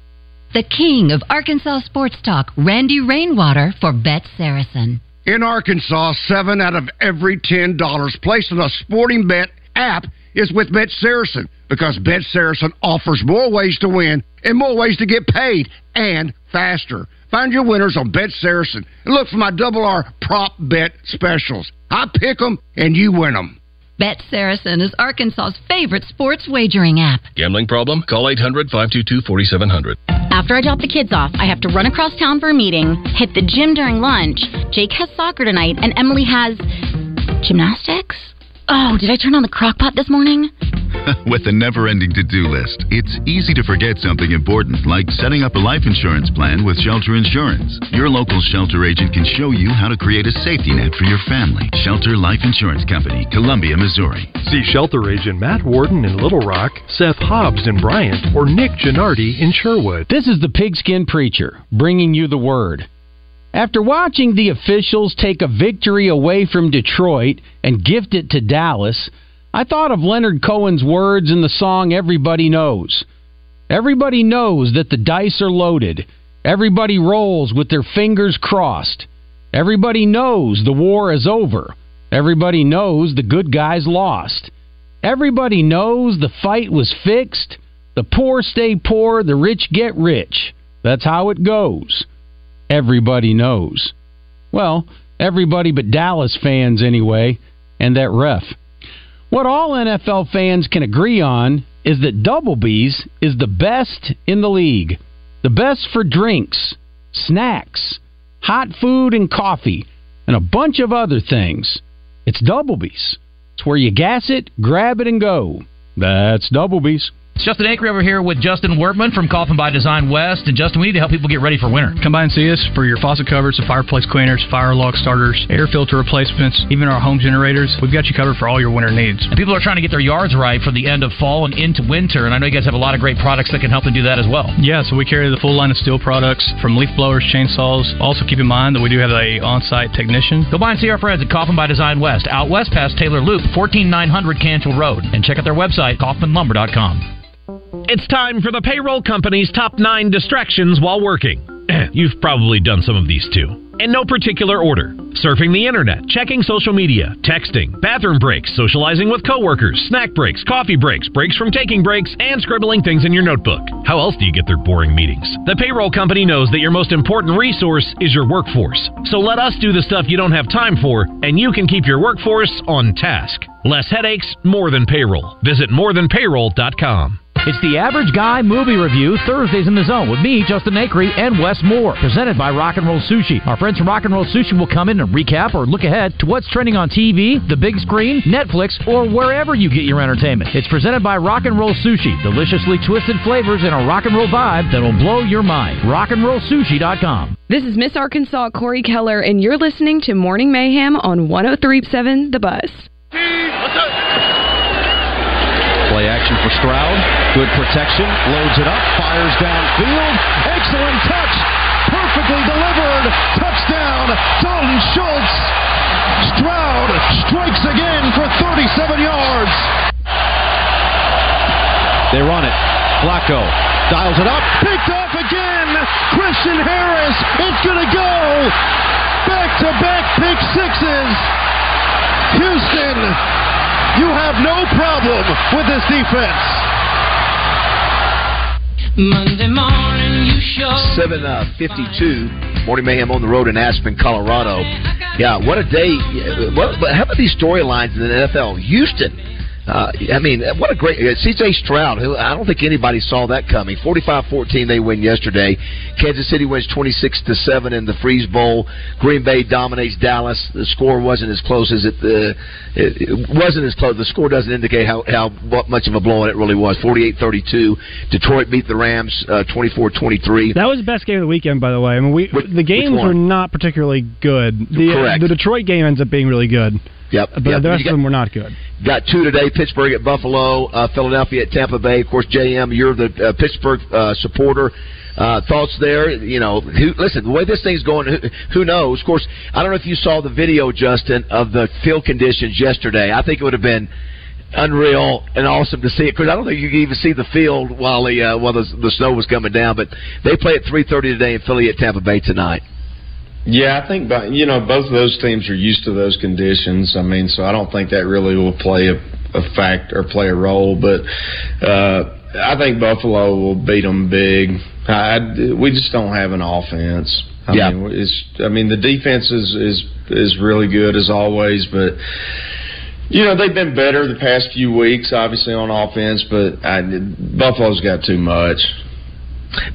The king of Arkansas sports talk, Randy Rainwater for Bet Saracen. In Arkansas, seven out of every ten dollars placed on a sporting bet app is with Bet Saracen, because Bet Saracen offers more ways to win and more ways to get paid and faster. Find your winners on Bet Saracen and look for my Double R prop bet specials. I pick them and you win them. Bet Saracen is Arkansas's favorite sports wagering app. Gambling problem? Call eight hundred, five two two, four seven zero zero. After I drop the kids off, I have to run across town for a meeting, hit the gym during lunch. Jake has soccer tonight, and Emily has gymnastics? Oh, did I turn on the crock pot this morning? With a never-ending to-do list, it's easy to forget something important, like setting up a life insurance plan with Shelter Insurance. Your local Shelter agent can show you how to create a safety net for your family. Shelter Life Insurance Company, Columbia, Missouri. See Shelter agent Matt Warden in Little Rock, Seth Hobbs in Bryant, or Nick Gennardi in Sherwood. This is the Pigskin Preacher, bringing you the word. After watching the officials take a victory away from Detroit and gift it to Dallas, I thought of Leonard Cohen's words in the song Everybody Knows. Everybody knows that the dice are loaded. Everybody rolls with their fingers crossed. Everybody knows the war is over. Everybody knows the good guys lost. Everybody knows the fight was fixed. The poor stay poor, the rich get rich. That's how it goes. Everybody knows. Well, everybody but Dallas fans anyway. and that ref. What all N F L fans can agree on is that Double B's is the best in the league. The best for drinks, snacks, hot food and coffee, and a bunch of other things. It's Double B's. It's where you gas it, grab it, and go. That's Double B's. It's Justin Acri over here with Justin Wortman from Coffin by Design West. And Justin, we need to help people get ready for winter. Come by and see us for your faucet covers, the fireplace cleaners, fire log starters, air filter replacements, even our home generators. We've got you covered for all your winter needs. And people are trying to get their yards right for the end of fall and into winter. And I know you guys have a lot of great products that can help them do that as well. Yeah, so we carry the full line of steel products from leaf blowers, chainsaws. Also keep in mind that we do have a on-site technician. Go by and see our friends at Coffin by Design West, out west past Taylor Loop, fourteen nine hundred Cantrell Road. And check out their website, coffin lumber dot com. It's time for the payroll company's top nine distractions while working. You've probably done some of these too. In no particular order. Surfing the internet, checking social media, texting, bathroom breaks, socializing with coworkers, snack breaks, coffee breaks, breaks from taking breaks, and scribbling things in your notebook. How else do you get through boring meetings? The payroll company knows that your most important resource is your workforce. So let us do the stuff you don't have time for, and you can keep your workforce on task. Less headaches, more than payroll. Visit more than payroll dot com. It's the Average Guy Movie Review, Thursdays in the Zone, with me, Justin Acri, and Wes Moore, presented by Rock and Roll Sushi. Our friends from Rock and Roll Sushi will come in and recap or look ahead to what's trending on T V, the big screen, Netflix, or wherever you get your entertainment. It's presented by Rock and Roll Sushi, deliciously twisted flavors and a rock and roll vibe that'll blow your mind. rock and roll sushi dot com. This is Miss Arkansas Corey Keller, and you're listening to Morning Mayhem on one oh three point seven The Bus. What's up? Play action for Stroud. Good protection. Loads it up. Fires downfield. Excellent touch. Perfectly delivered. Touchdown. Dalton Schultz. Stroud strikes again for thirty-seven yards. They run it. Flacco dials it up. Picked off again. Christian Harris. It's going to go. Back-to-back pick sixes. Houston. You have no problem with this defense. Monday morning, you show. Seven uh, fifty-two. Morning Mayhem on the road in Aspen, Colorado. Yeah, what a day! What, how about these storylines in the N F L? Houston. Uh, I mean, what a great uh, C J Stroud, who I don't think anybody saw that coming. forty-five fourteen they win yesterday. Kansas City wins twenty-six to seven in the Freeze Bowl. Green Bay dominates Dallas. The score wasn't as close as it, uh, it wasn't as close. The score doesn't indicate how, how much of a blowout it really was. forty-eight thirty-two. Detroit beat the Rams uh, twenty-four twenty-three. That was the best game of the weekend, by the way. I mean, we which, the games were not particularly good. The, Correct. Uh, the Detroit game ends up being really good. Yep, but yep. the rest got, of them were not good. Got two today, Pittsburgh at Buffalo, uh, Philadelphia at Tampa Bay. Of course, J M, you're the uh, Pittsburgh uh, supporter. Uh, thoughts there? You know, who, listen, the way this thing's going, who, who knows? Of course, I don't know if you saw the video, Justin, of the field conditions yesterday. I think it would have been unreal and awesome to see it, because I don't think you could even see the field while the, uh, while the, the snow was coming down. But they play at three thirty today in Philly at Tampa Bay tonight. Yeah, I think, you know, both of those teams are used to those conditions. I mean, so I don't think that really will play a, a fact or play a role. But uh, I think Buffalo will beat them big. I, I, we just don't have an offense. I yeah. mean, it's, I mean, the defense is, is is really good as always, but, you know, they've been better the past few weeks, obviously, on offense, but I, Buffalo's got too much.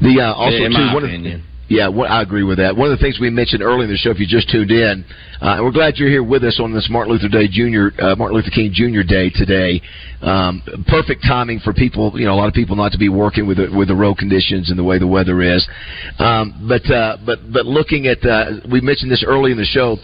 The uh, also, in too, my what opinion. If, Yeah, I agree with that. One of the things we mentioned earlier in the show, if you just tuned in, uh, and we're glad you're here with us on this Martin Luther Day Junior, uh, Martin Luther King Junior Day today. Um, perfect timing for people, you know, a lot of people not to be working with the, with the road conditions and the way the weather is. Um, but uh, but but looking at, uh, we mentioned this early in the show.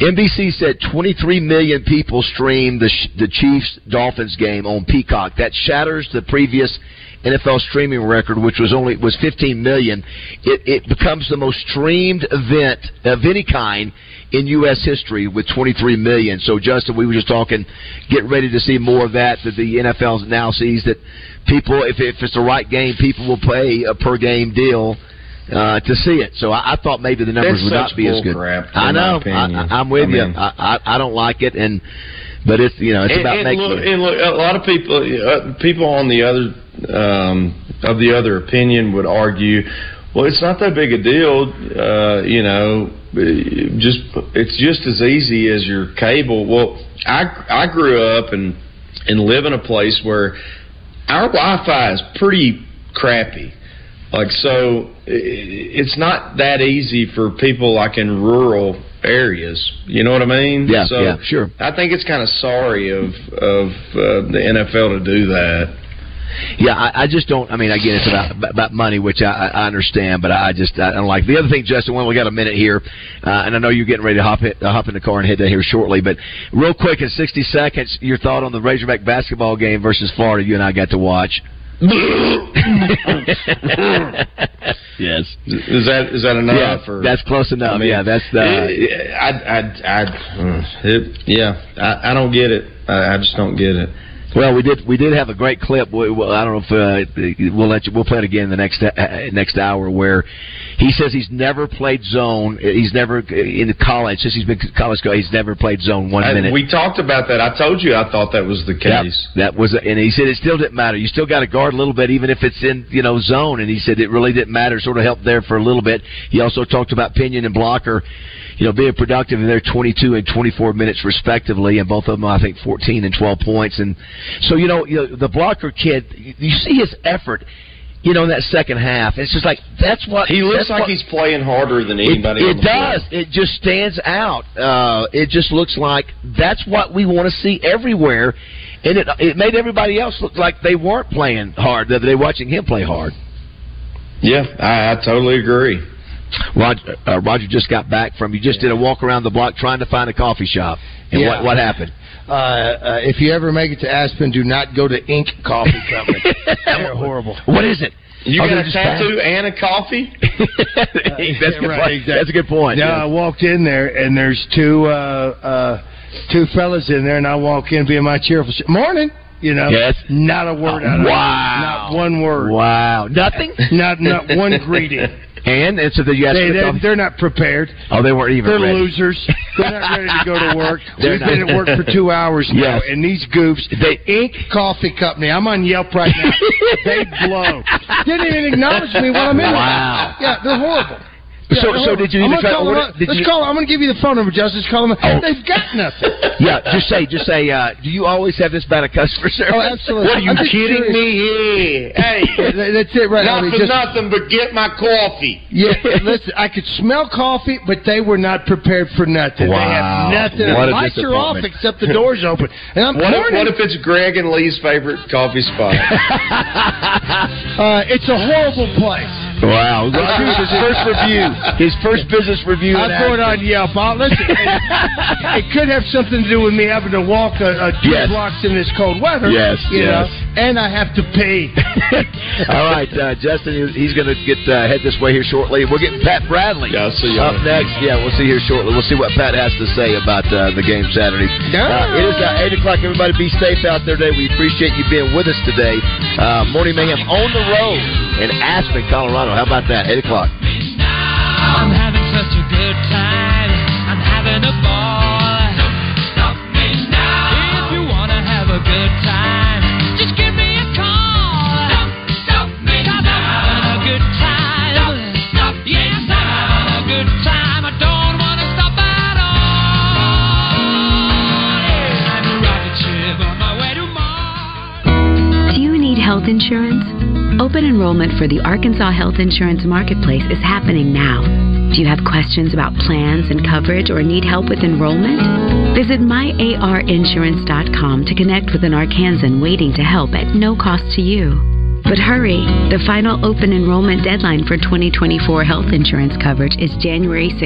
N B C said twenty-three million people streamed the, the Chiefs-Dolphins game on Peacock. That shatters the previous N F L streaming record, which was only was fifteen million. It, it becomes the most streamed event of any kind in U S history with twenty-three million. So, Justin, we were just talking, get ready to see more of that. That the N F L now sees that people, if, if it's the right game, people will pay a per game deal uh, to see it. So, I, I thought maybe the numbers That's would not be as good. Crap, I know. I, I'm with I mean, you. I, I, I don't like it, and but it's you know it's and, about and making. Look, and look, a lot of people, uh, people on the other. Um, of the other opinion would argue, well, it's not that big a deal, uh, you know, just it's just as easy as your cable. Well, I I grew up and and live in a place where our Wi-Fi is pretty crappy. Like, so it's not that easy for people like in rural areas. You know what I mean? Yeah, so yeah, sure. I think it's kind of sorry of of uh, the N F L to do that. Yeah, I, I just don't. I mean, again, it's about about money, which I, I understand, but I just I don't like the other thing, Justin. When we got a minute here, uh, and I know you're getting ready to hop, hit, uh, hop in the car and head down here shortly, but real quick in sixty seconds, your thought on the Razorback basketball game versus Florida? You and I got to watch. Yes. Is that is that enough? Yeah, or, that's close enough. I mean, yeah, that's the. I I I. It, yeah, I, I don't get it. I, I just don't get it. Well, we did. We did have a great clip. We, well, I don't know if uh, we'll let you. We'll play it again in the next uh, next hour, where he says he's never played zone. He's never in college since he's been college. He's never played zone one I, minute. We talked about that. I told you I thought that was the case. Yep, that was, and he said it still didn't matter. You still got to guard a little bit, even if it's in you know zone. And he said it really didn't matter. Sort of helped there for a little bit. He also talked about Pinion and Blocker, you know, being productive in their twenty-two and twenty-four minutes respectively, and both of them I think fourteen and twelve points and. So, you know, you know, the Blocker kid, you see his effort, you know, in that second half. It's just like, that's what... He looks like what, he's playing harder than anybody else. It, it does. Field. It just stands out. Uh, it just looks like that's what we want to see everywhere. And it, it made everybody else look like they weren't playing hard, that they were watching him play hard. Yeah, I, I totally agree. Roger, uh, Roger just got back from, you just yeah. did a walk around the block trying to find a coffee shop. And yeah. what, what happened? Uh, uh, if you ever make it to Aspen, do not go to Ink Coffee Company. They're horrible. What is it? You oh, got a tattoo bad? And a coffee? uh, that's, yeah, right, exactly. That's a good point. No, yeah. I walked in there, and there's two uh, uh, two fellas in there, and I walk in being my cheerful sh- morning. You know, yes. Not a word oh, out of wow. it. Not one word. Wow. Nothing? not not one greeting. And, and so you they, they, they're not prepared. Oh, they weren't even. They're ready. Losers. They're not ready to go to work. They're We've not. Been at work for two hours now, yes. And these goofs. The Ink Coffee Company. I'm on Yelp right now. They blow. Didn't even acknowledge me while I'm in. Wow. It. Yeah, they're horrible. Yeah, so, so did you even try? Let's you, call. I'm going to give you the phone number, Justin. Call them. Oh. They've got nothing. Yeah, just say, just say. Uh, do you always have this bad of customer service? Oh, absolutely. What, are you kidding serious. Me? Yeah. Hey, that's it, right? Not I mean, for just, nothing, but get my coffee. Yeah, listen. I could smell coffee, but they were not prepared for nothing. Wow. They have nothing. What the lights are off except the door's open. And I'm what, if, what if it's Greg and Lee's favorite coffee spot? uh, it's a horrible place. Wow. His first review. His first business review. I threw it on Yelp. I'll, listen, it, it could have something to do with me having to walk a, a two yes. blocks in this cold weather. Yes, you yes. know, and I have to pee. All right, uh, Justin, he's going to get uh, head this way here shortly. We're getting Pat Bradley yeah, I'll see you up later. Next. Yeah, we'll see here shortly. We'll see what Pat has to say about uh, the game Saturday. Uh, it is uh, eight o'clock. Everybody be safe out there today. We appreciate you being with us today. Uh, Morning Mayhem on the road in Aspen, Colorado. How about that? eight o'clock. I'm having such a good time. I'm having a ball. Don't stop me now. If you want to have a good time, just give me a call. Don't stop me now. I'm having a good time. Don't stop me now. Yes, I'm having a good time. I don't want to stop at all. Yeah, I'm a rocket ship on my way to Mars. Do you need health insurance? Open enrollment for the Arkansas Health Insurance Marketplace is happening now. Do you have questions about plans and coverage or need help with enrollment? Visit my A R insurance dot com to connect with an Arkansan waiting to help at no cost to you. But hurry, the final open enrollment deadline for twenty twenty-four health insurance coverage is January sixth.